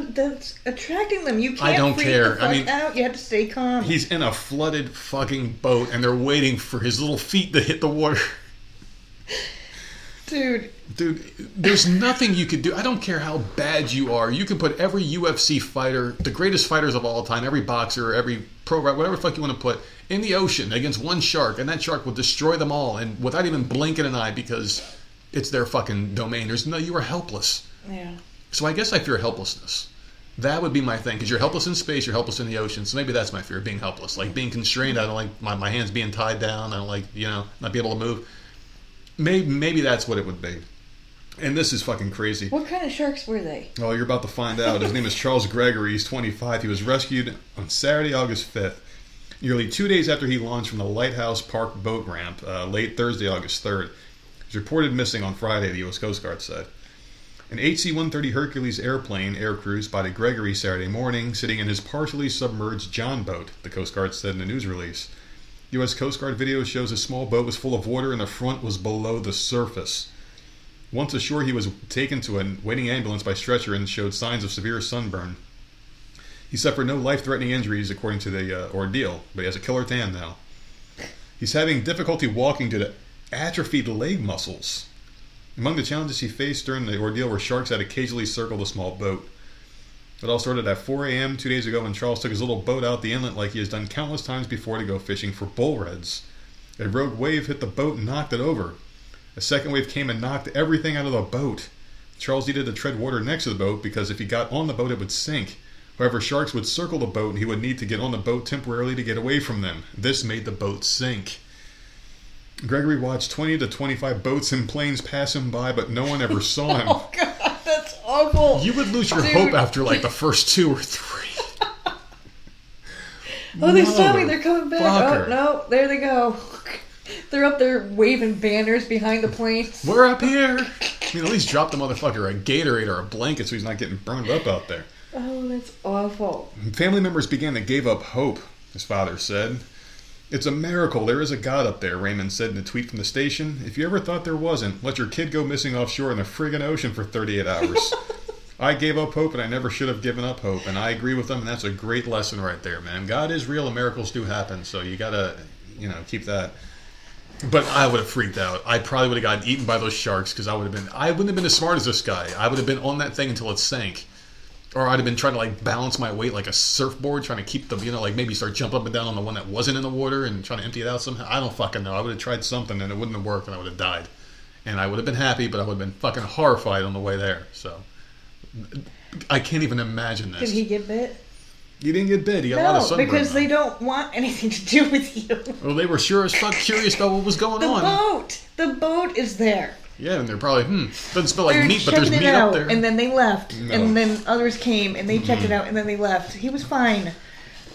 attracting them. You can't. I don't care. I mean, out. You have to stay calm. He's in a flooded fucking boat, and they're waiting for his little feet to hit the water. Dude, there's nothing you could do. I don't care how bad you are. You can put every UFC fighter, the greatest fighters of all time, every boxer, every pro wrestler, whatever the fuck you want to put, in the ocean against one shark, and that shark will destroy them all, and without even blinking an eye, because it's their fucking domain. You are helpless. Yeah. So I guess I fear helplessness. That would be my thing, because you're helpless in space, you're helpless in the ocean. So maybe that's my fear, being helpless, like being constrained. I don't like my hands being tied down. I don't like not be able to move. Maybe that's what it would be. And this is fucking crazy. What kind of sharks were they? Oh, you're about to find out. His name is Charles Gregory. He's 25. He was rescued on Saturday, August 5th, nearly 2 days after he launched from the Lighthouse Park boat ramp late Thursday, August 3rd. He was reported missing on Friday, the U.S. Coast Guard said. An HC-130 Hercules airplane air crew spotted Gregory Saturday morning sitting in his partially submerged John boat, the Coast Guard said in a news release. U.S. Coast Guard video shows a small boat was full of water and the front was below the surface. Once ashore, he was taken to a waiting ambulance by stretcher and showed signs of severe sunburn. He suffered no life-threatening injuries, according to the ordeal, but he has a killer tan now. He's having difficulty walking due to atrophied leg muscles. Among the challenges he faced during the ordeal were sharks that occasionally circled the small boat. It all started at 4 a.m. 2 days ago when Charles took his little boat out the inlet like he has done countless times before to go fishing for bull reds. A rogue wave hit the boat and knocked it over. A second wave came and knocked everything out of the boat. Charles needed to tread water next to the boat because if he got on the boat it would sink. However, sharks would circle the boat and he would need to get on the boat temporarily to get away from them. This made the boat sink. Gregory watched 20 to 25 boats and planes pass him by, but no one ever saw him. Oh, God. That's awful. You would lose your hope after like the first two or three. Oh, they saw me. They're coming back. Fucker. Oh, no. There they go. They're up there waving banners behind the planes. We're up here. I mean, at least drop the motherfucker a Gatorade or a blanket so he's not getting burned up out there. Oh, that's awful. Family members began to give up hope, his father said. It's a miracle. There is a God up there, Raymond said in a tweet from the station. If you ever thought there wasn't, let your kid go missing offshore in the friggin' ocean for 38 hours. I gave up hope, and I never should have given up hope, and I agree with them, and that's a great lesson right there, man. God is real, and miracles do happen, so you gotta, keep that. But I would have freaked out. I probably would have gotten eaten by those sharks, because I wouldn't have been as smart as this guy. I would have been on that thing until it sank. Or I'd have been trying to balance my weight like a surfboard, trying to keep the, maybe start jumping up and down on the one that wasn't in the water and trying to empty it out somehow. I don't fucking know. I would have tried something and it wouldn't have worked and I would have died. And I would have been happy, but I would have been fucking horrified on the way there. So I can't even imagine this. Did he get bit? He didn't get bit. He got a lot of sunburn. No, because they don't want anything to do with you. Well, they were sure as fuck curious about what was going on. The boat is there. Yeah, and they're probably, doesn't smell like meat, but there's meat up there. And then they left. No. And then others came, and they checked it out, and then they left. He was fine.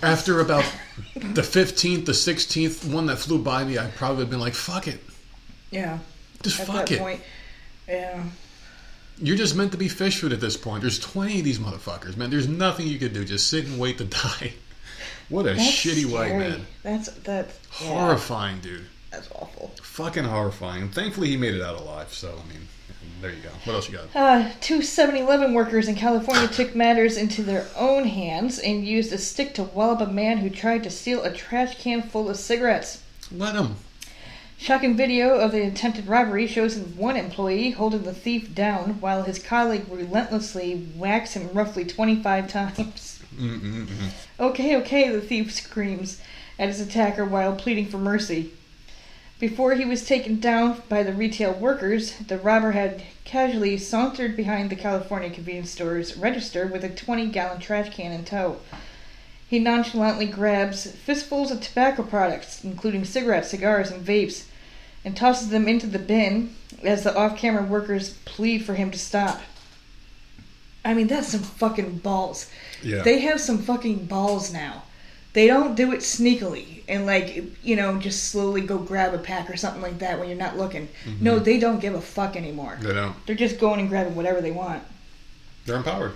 After about the 15th, the 16th, one that flew by me, I'd probably have been like, fuck it. Yeah. Just fuck it. At that point, yeah. You're just meant to be fish food at this point. There's 20 of these motherfuckers, man. There's nothing you could do. Just sit and wait to die. What a shitty white man. That's horrifying, dude. That's awful. Fucking horrifying. And thankfully, he made it out alive. So, I mean, there you go. What else you got? Two 7-Eleven workers in California took matters into their own hands and used a stick to wallop a man who tried to steal a trash can full of cigarettes. Let him. Shocking video of the attempted robbery shows one employee holding the thief down while his colleague relentlessly whacks him roughly 25 times. Okay, the thief screams at his attacker while pleading for mercy. Before he was taken down by the retail workers, the robber had casually sauntered behind the California convenience store's register with a 20-gallon trash can in tow. He nonchalantly grabs fistfuls of tobacco products, including cigarettes, cigars, and vapes, and tosses them into the bin as the off-camera workers plead for him to stop. I mean, that's some fucking balls. Yeah. They have some fucking balls now. They don't do it sneakily and just slowly go grab a pack or something like that when you're not looking. Mm-hmm. No, they don't give a fuck anymore. They don't. They're just going and grabbing whatever they want. They're empowered.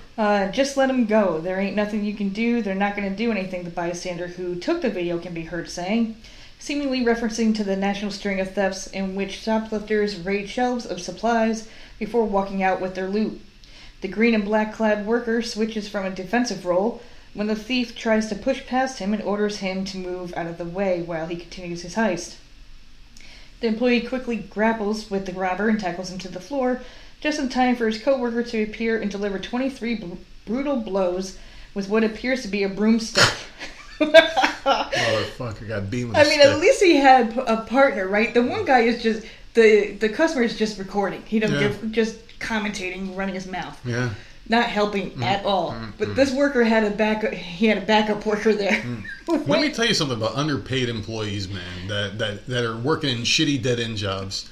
Just let them go. There ain't nothing you can do. They're not going to do anything, the bystander who took the video can be heard saying, seemingly referencing to the national string of thefts in which shoplifters raid shelves of supplies before walking out with their loot. The green and black clad worker switches from a defensive role when the thief tries to push past him and orders him to move out of the way while he continues his heist. The employee quickly grapples with the robber and tackles him to the floor, just in time for his co-worker to appear and deliver 23 brutal blows with what appears to be a broomstick. Motherfucker got beamed with a stick. At least he had a partner, right? The one guy is just, the customer is just recording. He doesn't give, just commentating, running his mouth. Yeah. Not helping at all. But this worker had a backup worker there. Let me tell you something about underpaid employees, man, that are working in shitty dead-end jobs.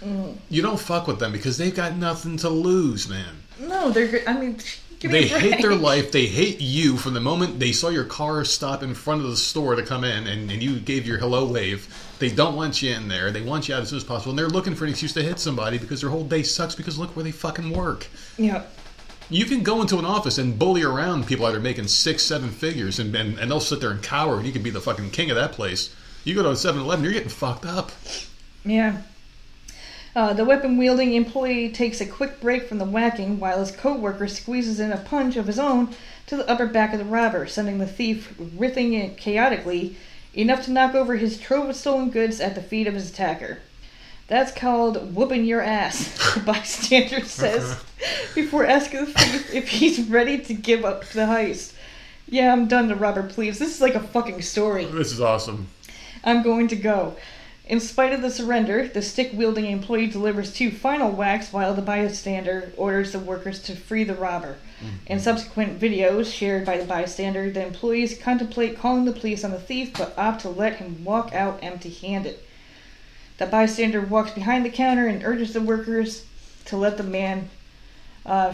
You don't fuck with them because they've got nothing to lose, man. No, they hate their life. They hate you from the moment they saw your car stop in front of the store to come in and you gave your hello wave. They don't want you in there. They want you out as soon as possible. And they're looking for an excuse to hit somebody because their whole day sucks because look where they fucking work. Yeah. You can go into an office and bully around people that are making 6-7 figures, and they'll sit there and cower, and you can be the fucking king of that place. You go to a 7-Eleven, you're getting fucked up. Yeah. The weapon-wielding employee takes a quick break from the whacking while his co-worker squeezes in a punch of his own to the upper back of the robber, sending the thief writhing it chaotically, enough to knock over his trove of stolen goods at the feet of his attacker. That's called whooping your ass, the bystander says, before asking the thief if he's ready to give up the heist. Yeah, I'm done, the robber pleads. This is like a fucking story. This is awesome. I'm going to go. In spite of the surrender, the stick-wielding employee delivers 2 final whacks while the bystander orders the workers to free the robber. In subsequent videos shared by the bystander, the employees contemplate calling the police on the thief but opt to let him walk out empty-handed. The bystander walks behind the counter and urges the workers to let the man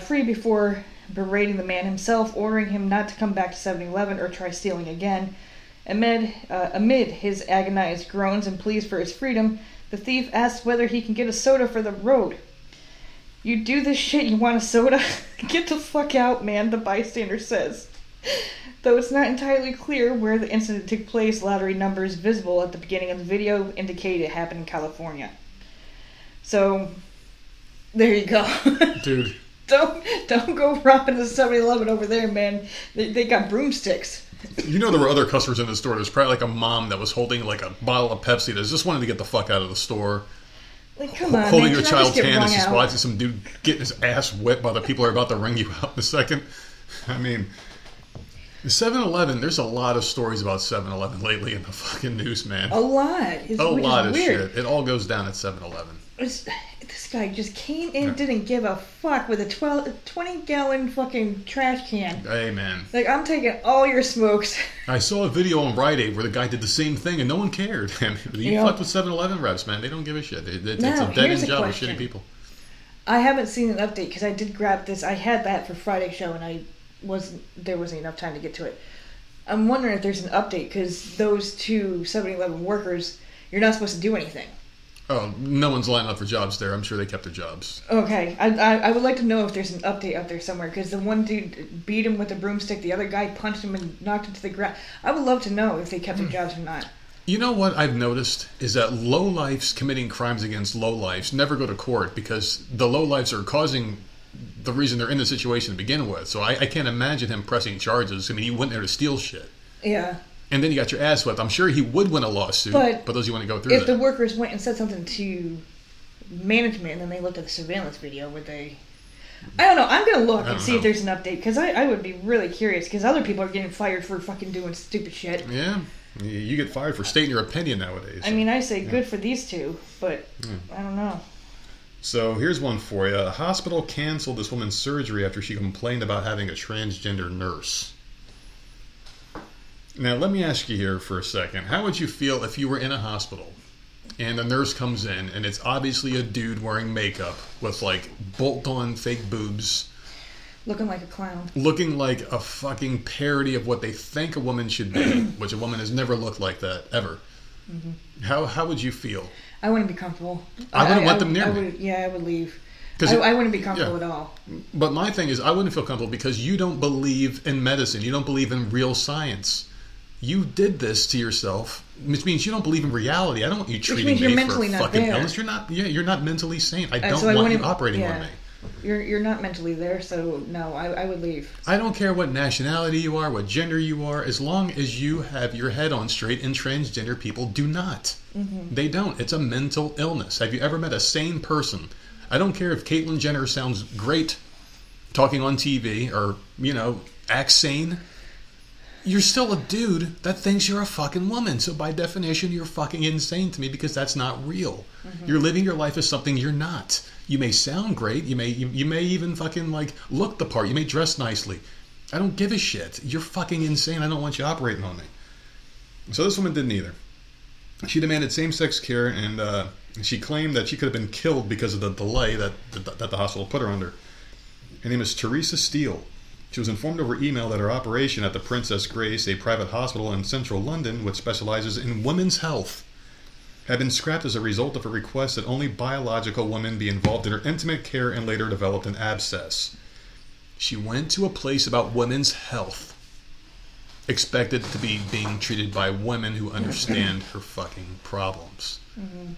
free before berating the man himself, ordering him not to come back to 7-Eleven or try stealing again. Amid his agonized groans and pleas for his freedom, the thief asks whether he can get a soda for the road. You do this shit, you want a soda? Get the fuck out, man, the bystander says. Though it's not entirely clear where the incident took place, lottery numbers visible at the beginning of the video indicate it happened in California. So, there you go. Dude. Don't go robbing the 7-Eleven over there, man. They got broomsticks. You know there were other customers in the store. There's probably like a mom that was holding like a bottle of Pepsi that just wanted to get the fuck out of the store. Like, come on, holding your child's hand as she's watching some dude get his ass whipped by the people who are about to ring you out in a second. 7-Eleven, there's a lot of stories about 7-Eleven lately in the fucking news, man. A lot. A lot of shit. It all goes down at 7-Eleven. This guy just came in, didn't give a fuck with a 20-gallon fucking trash can. Hey, man. Like, I'm taking all your smokes. I saw a video on Rite Aid where the guy did the same thing and no one cared. You fucked with 7-Eleven reps, man. They don't give a shit. It's a dead-end job of shitty people. I haven't seen an update because I did grab this. I had that for Friday's show and there wasn't enough time to get to it. I'm wondering if there's an update because those 2 7-Eleven workers, you're not supposed to do anything. Oh, no one's lining up for jobs there. I'm sure they kept their jobs. Okay, I would like to know if there's an update out there somewhere because the one dude beat him with a broomstick, the other guy punched him and knocked him to the ground. I would love to know if they kept their jobs or not. You know what I've noticed is that lowlifes committing crimes against lowlifes never go to court because the lowlifes are causing the reason they're in the situation to begin with. So I can't imagine him pressing charges. He went there to steal shit. Yeah. And then you got your ass whipped. I'm sure he would win a lawsuit, but those you want to go through if that. The workers went and said something to management and then they looked at the surveillance video, would they... I don't know. I'm going to look and see if there's an update because I would be really curious because other people are getting fired for fucking doing stupid shit. Yeah. You get fired for stating your opinion nowadays. I say good for these 2, but I don't know. So, here's one for you. A hospital canceled this woman's surgery after she complained about having a transgender nurse. Now, let me ask you here for a second. How would you feel if you were in a hospital and a nurse comes in and it's obviously a dude wearing makeup with, like, bolt-on fake boobs. Looking like a clown. Looking like a fucking parody of what they think a woman should be, which a woman has never looked like that, ever. How would you feel? I wouldn't be comfortable. I wouldn't want them near me. Yeah, I would leave. I wouldn't be comfortable at all. But my thing is, I wouldn't feel comfortable because you don't believe in medicine. You don't believe in real science. You did this to yourself, which means you don't believe in reality. I don't want you treating me for a fucking illness. You're not mentally sane. I don't want you operating on me. You're not mentally there, so no, I would leave. I don't care what nationality you are, what gender you are, as long as you have your head on straight. And transgender people do not. Mm-hmm. They don't. It's a mental illness. Have you ever met a sane person? I don't care if Caitlyn Jenner sounds great talking on TV or, acts sane. You're still a dude that thinks you're a fucking woman. So by definition, you're fucking insane to me because that's not real. Mm-hmm. You're living your life as something you're not. You may sound great. You may even fucking look the part. You may dress nicely. I don't give a shit. You're fucking insane. I don't want you operating on me. So this woman didn't either. She demanded same-sex care, and she claimed that she could have been killed because of the delay that the hospital put her under. Her name is Teresa Steele. She was informed over email that her operation at the Princess Grace, a private hospital in central London which specializes in women's health, had been scrapped as a result of a request that only biological women be involved in her intimate care, and later developed an abscess. She went to a place about women's health, expected to be being treated by women who understand her fucking problems. Mm-hmm.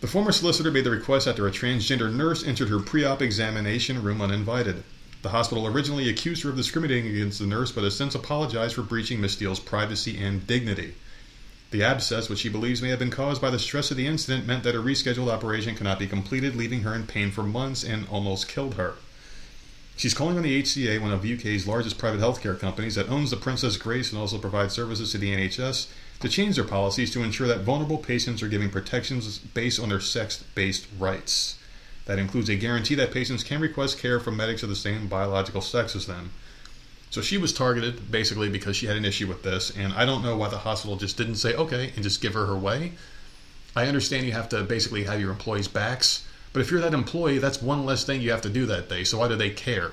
The former solicitor made the request after a transgender nurse entered her pre-op examination room uninvited. The hospital originally accused her of discriminating against the nurse, but has since apologized for breaching Miss Steele's privacy and dignity. The abscess, which she believes may have been caused by the stress of the incident, meant that her rescheduled operation could not be completed, leaving her in pain for months, and almost killed her. She's calling on the HCA, one of the UK's largest private healthcare companies that owns the Princess Grace and also provides services to the NHS, to change their policies to ensure that vulnerable patients are given protections based on their sex-based rights. That includes a guarantee that patients can request care from medics of the same biological sex as them. So she was targeted, basically, because she had an issue with this, and I don't know why the hospital just didn't say, okay, and just give her way. I understand you have to basically have your employees' backs, but if you're that employee, that's one less thing you have to do that day, so why do they care?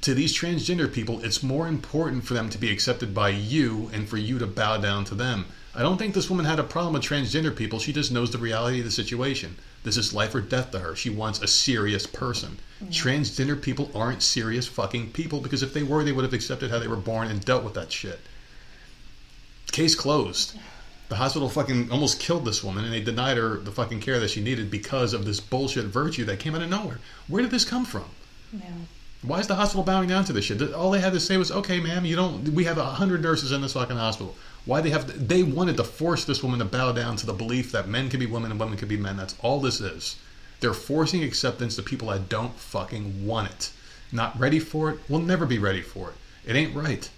To these transgender people, it's more important for them to be accepted by you and for you to bow down to them. I don't think this woman had a problem with transgender people. She just knows the reality of the situation. This is life or death to her. She wants a serious person. Mm-hmm. Transgender people aren't serious fucking people, because if they were, they would have accepted how they were born and dealt with that shit. Case closed. The hospital fucking almost killed this woman, and they denied her the fucking care that she needed because of this bullshit virtue that came out of nowhere. Where did this come from? Yeah. Why is the hospital bowing down to this shit? All they had to say was, okay, ma'am, we have 100 nurses in this fucking hospital. Why they wanted to force this woman to bow down to the belief that men can be women and women can be men. That's all this is. They're forcing acceptance to people that don't fucking want it. Not ready for it, will never be ready for it. It ain't right.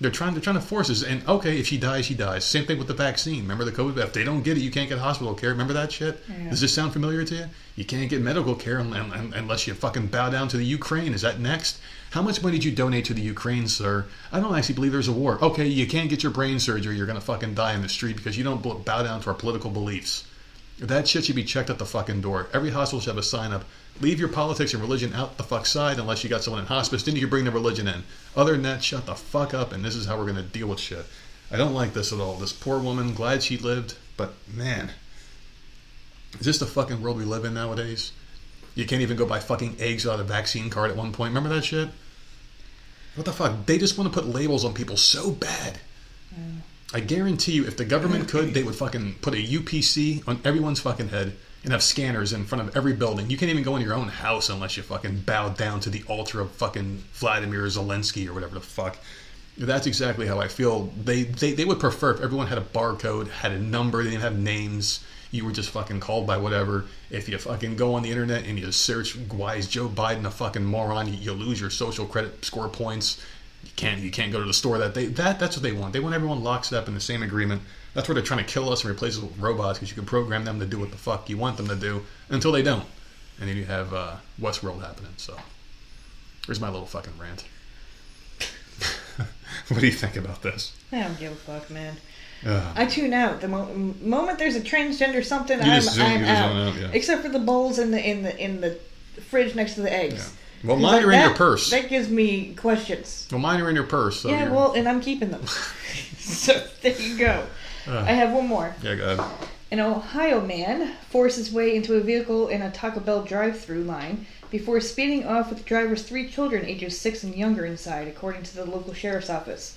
They're trying to force us. And okay, if she dies, she dies. Same thing with the vaccine. Remember the COVID? If they don't get it, you can't get hospital care. Remember that shit? Yeah. Does this sound familiar to you? You can't get medical care unless you fucking bow down to the Ukraine. Is that next? How much money did you donate to the Ukraine, sir? I don't actually believe there's a war. Okay, you can't get your brain surgery. You're going to fucking die in the street because you don't bow down to our political beliefs. That shit should be checked at the fucking door. Every hospital should have a sign up. Leave your politics and religion out the fuck side unless you got someone in hospice. Then you can bring the religion in. Other than that, shut the fuck up, and this is how we're going to deal with shit. I don't like this at all. This poor woman, glad she lived, but man, is this the fucking world we live in nowadays? You can't even go buy fucking eggs without a vaccine card at one point. Remember that shit? What the fuck? They just want to put labels on people so bad. Mm. I guarantee you, if the government could, they would fucking put a UPC on everyone's fucking head and have scanners in front of every building. You can't even go in your own house unless you fucking bow down to the altar of fucking Vladimir Zelensky or whatever the fuck. That's exactly how I feel. They would prefer if everyone had a barcode, had a number, they didn't have names. You were just fucking called by whatever. If you fucking go on the internet and you search, why is Joe Biden a fucking moron? You lose your social credit score points. You can't go to the store that day. That's what they want. They want everyone locked up in the same agreement. That's where they're trying to kill us and replace us with robots, because you can program them to do what the fuck you want them to do until they don't. And then you have Westworld happening. So there's my little fucking rant. What do you think about this? I don't give a fuck, man. I tune out the moment there's a transgender something. I'm out. Yeah. Except for the bowls in the fridge next to the eggs. Yeah. Well, mine are in your purse. That gives me questions. Well, mine are in your purse. So yeah, and I'm keeping them. So there you go. I have one more. Yeah, go ahead. An Ohio man forced his way into a vehicle in a Taco Bell drive-thru line before speeding off with the driver's three children ages 6 and younger inside, according to the local sheriff's office.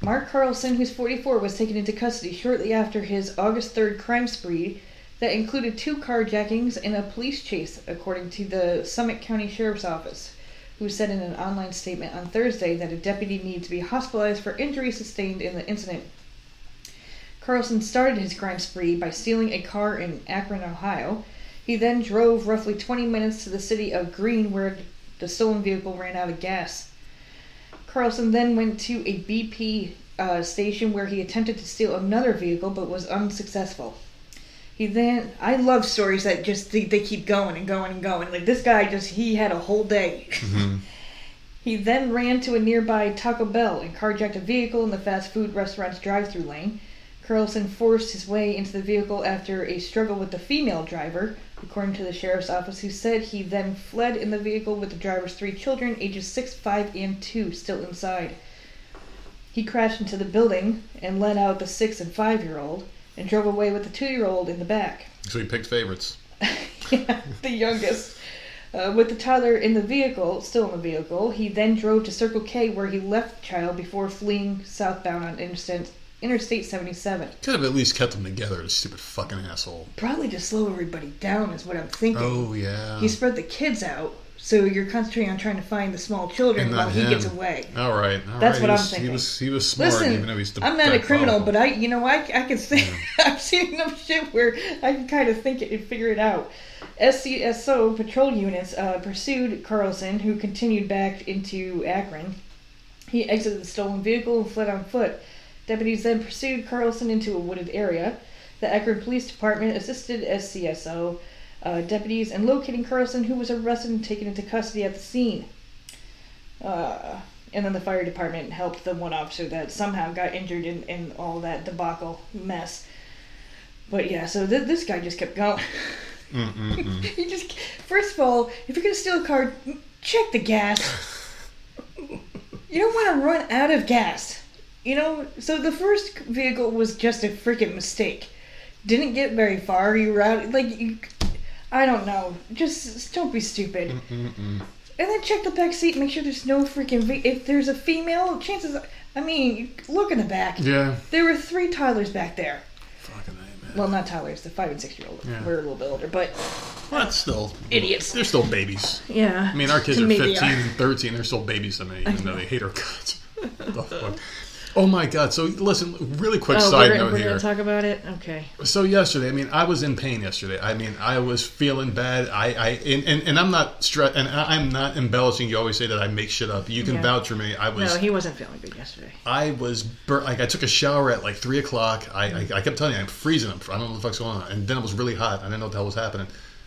Mark Carlson, who's 44, was taken into custody shortly after his August 3rd crime spree that included 2 carjackings and a police chase, according to the Summit County Sheriff's Office, who said in an online statement on Thursday that a deputy needed to be hospitalized for injuries sustained in the incident. Carlson started his crime spree by stealing a car in Akron, Ohio. He then drove roughly 20 minutes to the city of Green, where the stolen vehicle ran out of gas. Carlson then went to a BP station where he attempted to steal another vehicle but was unsuccessful. He then, I love stories that just, they keep going and going and going. Like this guy just, he had a whole day. Mm-hmm. He then ran to a nearby Taco Bell and carjacked a vehicle in the fast food restaurant's drive-thru lane. Carlson forced his way into the vehicle after a struggle with the female driver, according to the sheriff's office, who said he then fled in the vehicle with the driver's 3 children, ages 6, 5, and 2, still inside. He crashed into the building and let out the 6- and 5-year-old and drove away with the 2-year-old in the back. So he picked favorites. Yeah, the youngest. With the toddler in the vehicle, still in the vehicle, he then drove to Circle K where he left the child before fleeing southbound on Interstate 77. Could have at least kept them together, the stupid fucking asshole. Probably to slow everybody down is what I'm thinking. Oh, yeah. He spread the kids out, so you're concentrating on trying to find the small children while he gets away. All right. That's what I'm thinking. He was smart, listen, even though he's the I'm not a criminal, but I can think. Yeah. I've seen enough shit where I can kind of think it and figure it out. SCSO patrol units pursued Carlson, who continued back into Akron. He exited the stolen vehicle and fled on foot. Deputies then pursued Carlson into a wooded area. The Akron Police Department assisted SCSO deputies in locating Carlson, who was arrested and taken into custody at the scene. And then the fire department helped the one officer that somehow got injured in all that debacle mess. But yeah, so this guy just kept going. You just, first of all, if you're going to steal a car, check the gas. You don't want to run out of gas. You know, so the first vehicle was just a freaking mistake. Didn't get very far. You were out, I don't know. Just don't be stupid. And then check the back seat. Make sure there's no freaking... if there's a female, chances... I mean, look in the back. Yeah. There were 3 toddlers back there. Fucking A, man. Well, not toddlers. The 5- and 6-year-old. Yeah. We're a little bit older, but... Well, it's still... Idiots. They're still babies. Yeah. I mean, our kids are 15 and 13. They're still babies to me, even though they hate our guts. The fuck? Oh, my God. So, listen, really quick side note here. We're going to talk about it? Okay. So, yesterday, I mean, I was in pain yesterday. I mean, I was feeling bad. I'm not embellishing. You always say that I make shit up. You can vouch for me. No, he wasn't feeling good yesterday. I was I took a shower at, 3 o'clock. I kept telling you, I'm freezing. I don't know what the fuck's going on. And then it was really hot. I didn't know what the hell was happening.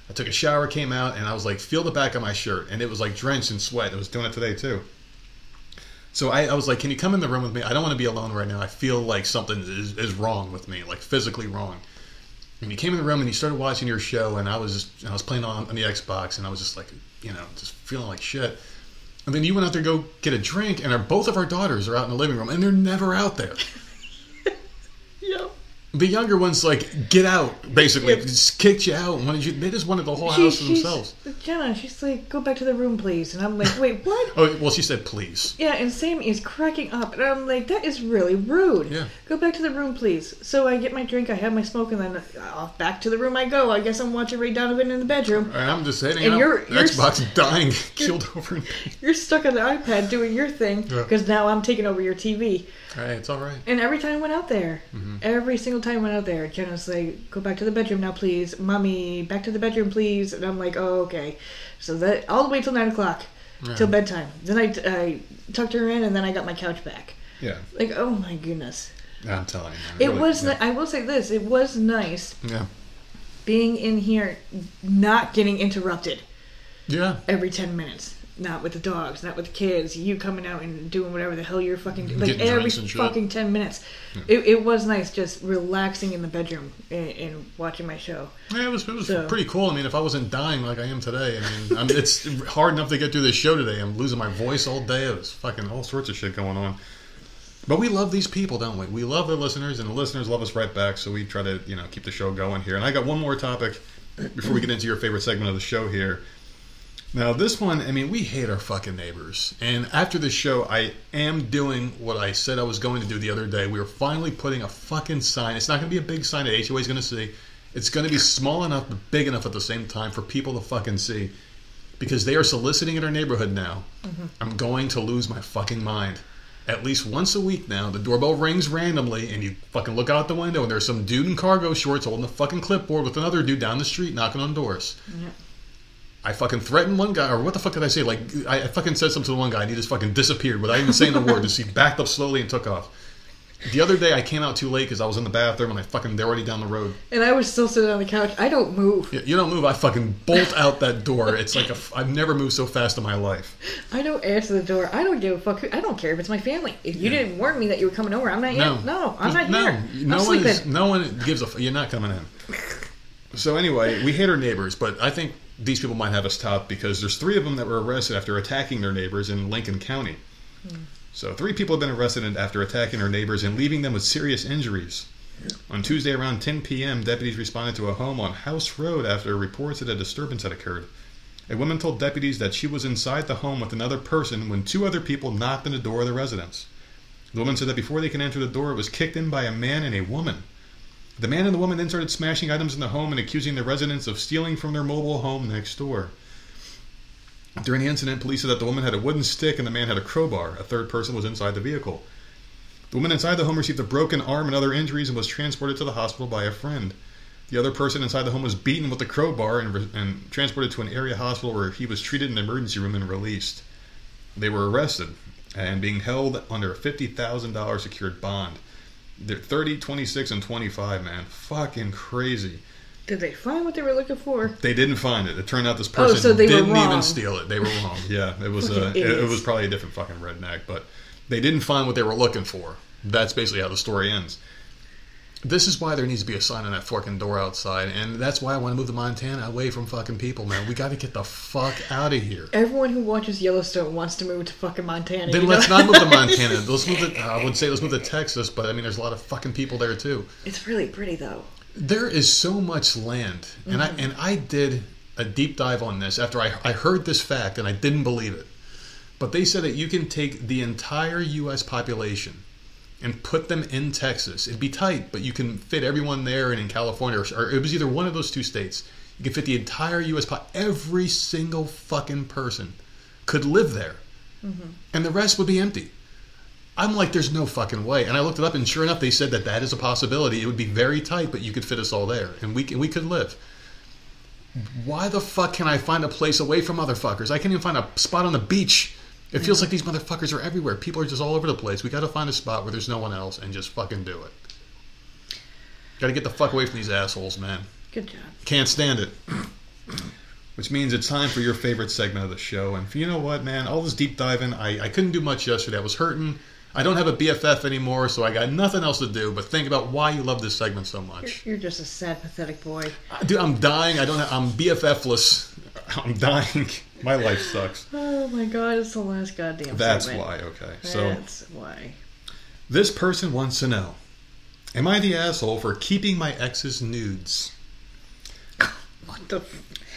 I took a shower, came out, and I was feel the back of my shirt. And it was, drenched in sweat. It was doing it today, too. So I was like, can you come in the room with me? I don't want to be alone right now. I feel like something is wrong with me, physically wrong. And you came in the room and you started watching your show, and I was playing on the Xbox, and I was just just feeling like shit. And then you went out there to go get a drink, and both of our daughters are out in the living room, and they're never out there. Yep. The younger one's get out, basically. Yep. Just kicked you out. They just wanted the whole house to themselves. Jenna, she's go back to the room, please. And I'm wait, what? Oh, well, she said please. Yeah, and Sam is cracking up. And I'm that is really rude. Yeah. Go back to the room, please. So I get my drink, I have my smoke, and then off back to the room I go. I guess I'm watching Ray Donovan in the bedroom. And I'm just hitting it. And your Xbox dying, killed over in pain. You're stuck on the iPad doing your thing, because now I'm taking over your TV. All right, it's all right. And every time I went out there, every single time I went out there, Jenna's go back to the bedroom now, please. Mommy, back to the bedroom, please. And I'm oh, okay. So that all the way till 9 o'clock, till bedtime. Then I tucked her in, and then I got my couch back. Yeah. Oh, my goodness. I'm telling you. It was, I will say this, it was nice being in here, not getting interrupted every 10 minutes. Not with the dogs, not with the kids, you coming out and doing whatever the hell you're fucking doing. Every fucking 10 minutes. Yeah. It was nice just relaxing in the bedroom and watching my show. Yeah, it was pretty cool. I mean, if I wasn't dying like I am today, it's hard enough to get through this show today. I'm losing my voice all day. It was fucking all sorts of shit going on. But we love these people, don't we? We love the listeners, and the listeners love us right back, so we try to, you know, keep the show going here. And I got one more topic before we get into your favorite segment of the show here. Now, this one, I mean, we hate our fucking neighbors. And after this show, I am doing what I said I was going to do the other day. We are finally putting a fucking sign. It's not going to be a big sign that HOA is going to see. It's going to be small enough but big enough at the same time for people to fucking see. Because they are soliciting in our neighborhood now. Mm-hmm. I'm going to lose my fucking mind. At least once a week now, the doorbell rings randomly, and you fucking look out the window, and there's some dude in cargo shorts holding a fucking clipboard with another dude down the street knocking on doors. Yeah. I fucking threatened one guy, or what the fuck did I say? Like, I fucking said something to one guy, and he just fucking disappeared without even saying a word. Just he backed up slowly and took off. The other day, I came out too late because I was in the bathroom, and they're already down the road. And I was still sitting on the couch. I don't move. Yeah, you don't move. I fucking bolt out that door. It's like I've never moved so fast in my life. I don't answer the door. I don't give a fuck. I don't care if it's my family. If you didn't warn me that you were coming over, I'm not in. No, I'm not here. No one gives a fuck. You're not coming in. So anyway, we hate our neighbors, but I think these people might have us topped because there's 3 of them that were arrested after attacking their neighbors in Lincoln County. Hmm. So 3 people have been arrested after attacking their neighbors and leaving them with serious injuries. On Tuesday around 10 p.m., deputies responded to a home on House Road after reports that a disturbance had occurred. A woman told deputies that she was inside the home with another person when 2 other people knocked on the door of the residence. The woman said that before they could enter the door, it was kicked in by a man and a woman. The man and the woman then started smashing items in the home and accusing the residents of stealing from their mobile home next door. During the incident, police said that the woman had a wooden stick and the man had a crowbar. A 3rd person was inside the vehicle. The woman inside the home received a broken arm and other injuries and was transported to the hospital by a friend. The other person inside the home was beaten with a crowbar and transported to an area hospital where he was treated in an emergency room and released. They were arrested and being held under a $50,000 secured bond. They're 30, 26, and 25, man. Fucking crazy. Did they find what they were looking for? They didn't find it. It turned out this person didn't even steal it. They were wrong. Yeah, it was it was probably a different fucking redneck, but they didn't find what they were looking for. That's basically how the story ends. This is why there needs to be a sign on that fucking door outside, and that's why I want to move to Montana away from fucking people, man. We got to get the fuck out of here. Everyone who watches Yellowstone wants to move to fucking Montana. Then let's not move to Montana. Let's move to, I would say let's move to Texas, but I mean, there's a lot of fucking people there too. It's really pretty though. There is so much land, and mm-hmm. I did a deep dive on this after I heard this fact, and I didn't believe it. But they said that you can take the entire U.S. population and put them in Texas. It'd be tight, but you can fit everyone there and in California, or it was either one of those 2 states. You could fit the entire U.S. Every single fucking person could live there, mm-hmm. and the rest would be empty. I'm like, there's no fucking way. And I looked it up, and sure enough, they said that is a possibility. It would be very tight, but you could fit us all there, and we could live. Why the fuck can I find a place away from motherfuckers? I can't even find a spot on the beach. It feels like these motherfuckers are everywhere. People are just all over the place. We got to find a spot where there's no one else and just fucking do it. Got to get the fuck away from these assholes, man. Good job. Can't stand it. Which means it's time for your favorite segment of the show. And you know what, man? All this deep diving, I couldn't do much yesterday. I was hurting. I don't have a BFF anymore, so I got nothing else to do but think about why you love this segment so much. You're just a sad, pathetic boy. Dude, I'm dying. I'm BFFless. I'm dying. My life sucks. Oh, my God. It's the last goddamn segment. Why. Okay. That's why. This person wants to know, am I the asshole for keeping my ex's nudes? What the...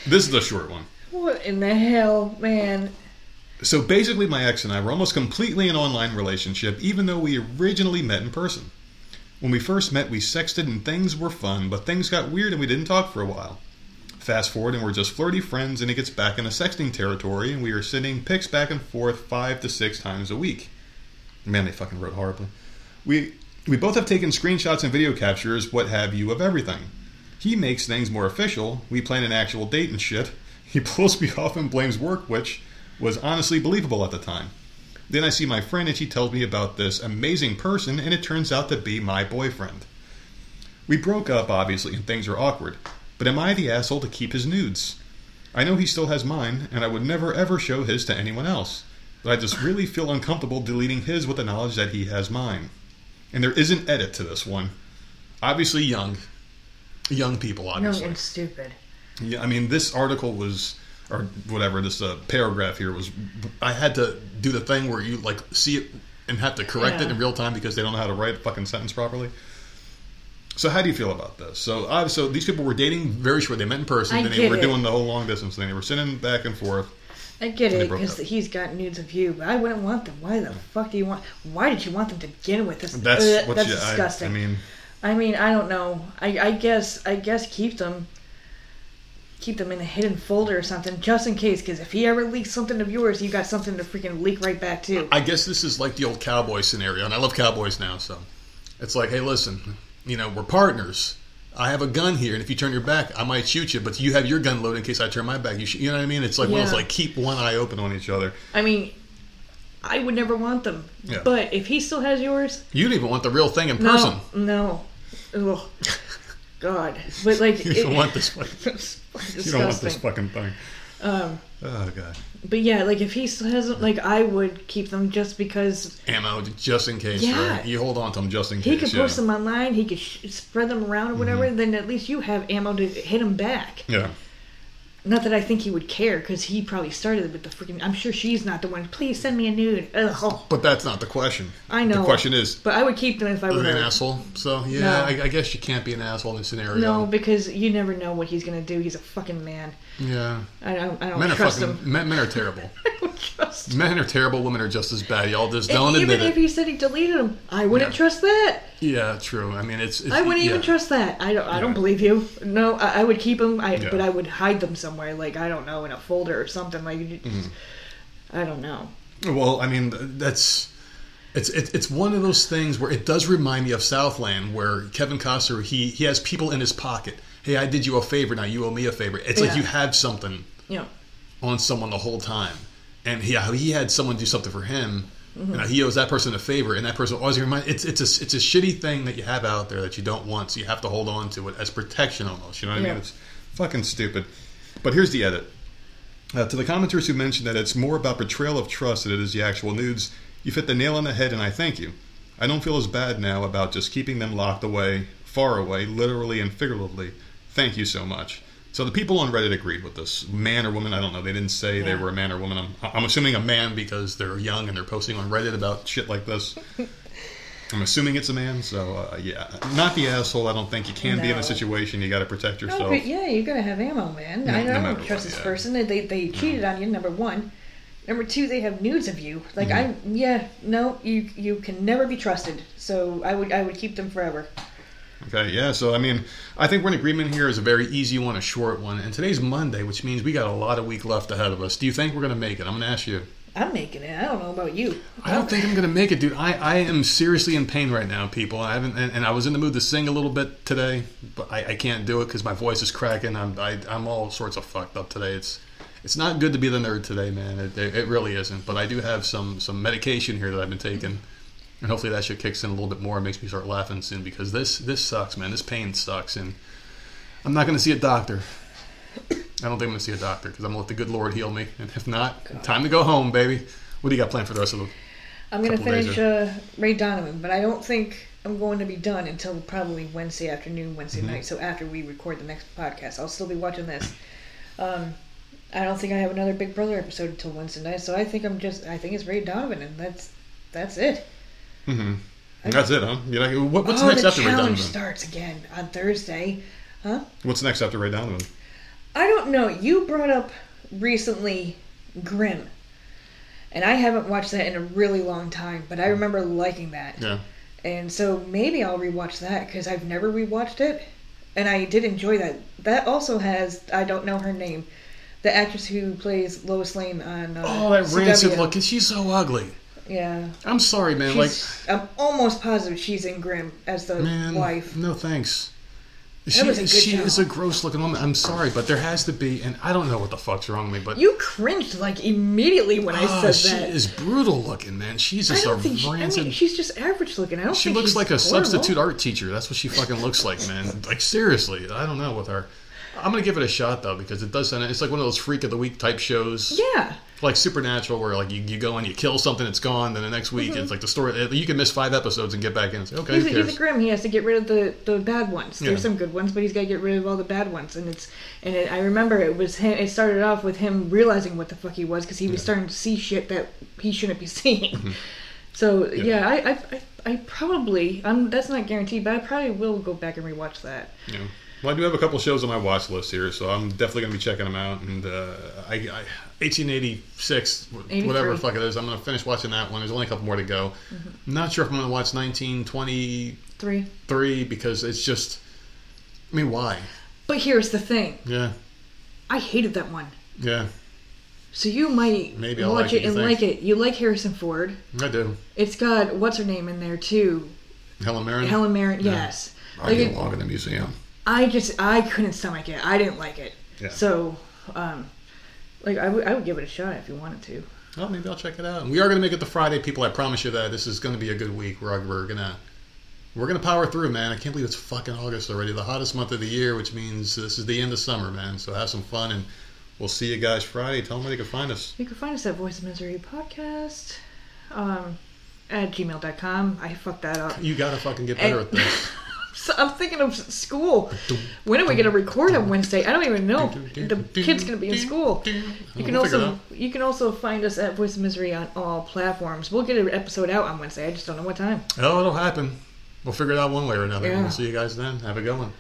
This is a short one. What in the hell, man? So basically my ex and I were almost completely an online relationship, even though we originally met in person. When we first met, we sexted and things were fun, but things got weird and we didn't talk for a while. Fast forward and we're just flirty friends and it gets back into sexting territory and we are sending pics back and forth 5 to 6 times a week. Man, they fucking wrote horribly. We both have taken screenshots and video captures, what have you, of everything. He makes things more official. We plan an actual date and shit. He pulls me off and blames work, which was honestly believable at the time. Then I see my friend and she tells me about this amazing person and it turns out to be my boyfriend. We broke up, obviously, and things are awkward. But am I the asshole to keep his nudes? I know he still has mine and I would never ever show his to anyone else. But I just really feel uncomfortable deleting his with the knowledge that he has mine. And there is an edit to this one. Obviously young people, obviously. No, it's stupid. Yeah, I mean, this article was... Or whatever, this paragraph here was... I had to do the thing where you, like, see it and have to correct it in real time because they don't know how to write a fucking sentence properly. So how do you feel about this? So these people were dating very short. They met in person. Then they were doing the whole long distance thing. They were sending back and forth. I get it, because he's got nudes of you, but I wouldn't want them. Why the fuck do you want... Why did you want them to begin with? That's disgusting. I mean, I don't know. I guess keep them in a hidden folder or something, just in case, because if he ever leaks something of yours, you got something to freaking leak right back to. I guess this is like the old cowboy scenario, and I love cowboys now, so... It's like, hey, listen, you know, we're partners. I have a gun here, and if you turn your back, I might shoot you, but you have your gun loaded in case I turn my back. You know what I mean? It's like, well, it's like keep one eye open on each other. I mean, I would never want them, but if he still has yours... You don't even want the real thing in person. No. Ugh. God. But like... You don't want this fucking thing. Oh, God. But yeah, like if he still hasn't... Like I would keep them just because... Ammo, just in case. Yeah. Right? You hold on to them just in case. He could post them online. He could spread them around or whatever. Mm-hmm. Then at least you have ammo to hit him back. Yeah. Not that I think he would care, because he probably started it with the freaking... I'm sure she's not the one. Please send me a nude. Ugh. But that's not the question. I know. The question is... But I would keep them if I were... an asshole. So, yeah, no. I guess you can't be an asshole in this scenario. No, because you never know what he's going to do. He's a fucking man. Yeah. I don't trust him. Men are terrible. I don't trust him. Men are terrible. Women are just as bad. Y'all just don't admit it. Even if he said he deleted them, I wouldn't trust that. Yeah, true. I mean, it's I wouldn't even trust that. I don't believe you. No, I would keep them, but I would hide them somewhere, like, I don't know, in a folder or something. Like, I don't know. Well, I mean, it's one of those things where it does remind me of Southland, where Kevin Costner, he has people in his pocket. Hey, I did you a favor, now you owe me a favor. It's like you have something on someone the whole time. And he had someone do something for him. Mm-hmm. And he owes that person a favor, and that person always reminds... It's a shitty thing that you have out there that you don't want, so you have to hold on to it as protection almost. You know what I mean? It's fucking stupid. But here's the edit. To the commenters who mentioned that it's more about betrayal of trust than it is the actual nudes, you fit the nail on the head, and I thank you. I don't feel as bad now about just keeping them locked away, far away, literally and figuratively. Thank you so much. So the people on Reddit agreed with this. Man or woman, I don't know. They didn't say they were a man or woman. I'm assuming a man because they're young and they're posting on Reddit about shit like this. I'm assuming it's a man. So, Not the asshole. I don't think you can be in a situation. You got to protect yourself. No, yeah, you got to have ammo, man. I don't trust this person. They cheated on you, number one. Number two, they have nudes of you. Like, you can never be trusted. So I would keep them forever. Okay, yeah, so I mean, I think we're in agreement here. Is a very easy one, a short one. And today's Monday, which means we got a lot of week left ahead of us. Do you think we're going to make it? I'm going to ask you. I'm making it. I don't know about you. I don't think I'm going to make it, dude. I am seriously in pain right now, people. I was in the mood to sing a little bit today, but I can't do it because my voice is cracking. I'm all sorts of fucked up today. It's not good to be the nerd today, man. It really isn't. But I do have some medication here that I've been taking. And hopefully that shit kicks in a little bit more and makes me start laughing soon, because this sucks, man. This pain sucks, and I'm not going to see a doctor. I don't think I'm going to see a doctor, because I'm going to let the good Lord heal me. And if not, time to go home, baby. What do you got planned for the rest of the... I'm going to finish Ray Donovan, but I don't think I'm going to be done until probably Wednesday afternoon, Wednesday night. So after we record the next podcast, I'll still be watching this. I don't think I have another Big Brother episode until Wednesday night, so I think it's Ray Donovan, and that's it. Mm-hmm. That's it, huh? You're like, what's next after Ray Donovan? The challenge starts again on Thursday, huh? What's next after Ray Donovan? I don't know. You brought up recently Grimm, and I haven't watched that in a really long time, but I remember liking that. Yeah. And so maybe I'll rewatch that, because I've never rewatched it, and I did enjoy that. That also has, I don't know her name, the actress who plays Lois Lane on. That rancid look! She's so ugly. Yeah. I'm sorry, man. I'm almost positive she's in Grimm as the wife. No thanks. She is a gross-looking woman. I'm sorry, but there has to be, and I don't know what the fuck's wrong with me, but you cringed immediately when I said that. She is brutal-looking, man. She's just she's just average-looking. She looks like a substitute art teacher. That's what she fucking looks like, man. Like, seriously, I don't know with her. I'm gonna give it a shot though, because it does sound... It's like one of those freak of the week type shows. Yeah. Like Supernatural, where like you go and you kill something, it's gone. Then the next week, it's like the story. You can miss 5 episodes and get back in and say, okay, who cares? He's a Grimm. He has to get rid of the bad ones. There's some good ones, but he's got to get rid of all the bad ones. I remember it was him. It started off with him realizing what the fuck he was, because he was starting to see shit that he shouldn't be seeing. So yeah, I probably, that's not guaranteed, but I probably will go back and rewatch that. Yeah. Well, I do have a couple shows on my watch list here, so I'm definitely going to be checking them out. And 1886, whatever the fuck it is, I'm going to finish watching that one. There's only a couple more to go. Mm-hmm. I'm not sure if I'm going to watch 1923 because it's just, I mean, why? But here's the thing. Yeah. I hated that one. Yeah. So you might watch it and like it. You like Harrison Ford. I do. It's got what's-her-name in there, too. Helen Mirren? Helen Mirren, yes. Yeah. I didn't log in the museum. I couldn't stomach it. I didn't like it. Yeah. So, I would give it a shot if you wanted to. Well, maybe I'll check it out. And we are going to make it to Friday, people. I promise you that. This is going to be a good week. We're gonna power through, man. I can't believe it's fucking August already. The hottest month of the year, which means this is the end of summer, man. So have some fun, and we'll see you guys Friday. Tell them where they can find us. You can find us at Voice of Misery Podcast. At gmail.com. I fucked that up. You gotta fucking get better at this. So I'm thinking of school. When are we going to record on Wednesday? I don't even know. The kid's going to be in school. You can also find us at Voice of Misery on all platforms. We'll get an episode out on Wednesday. I just don't know what time. Oh, it'll happen. We'll figure it out one way or another. Yeah. We'll see you guys then. Have a good one.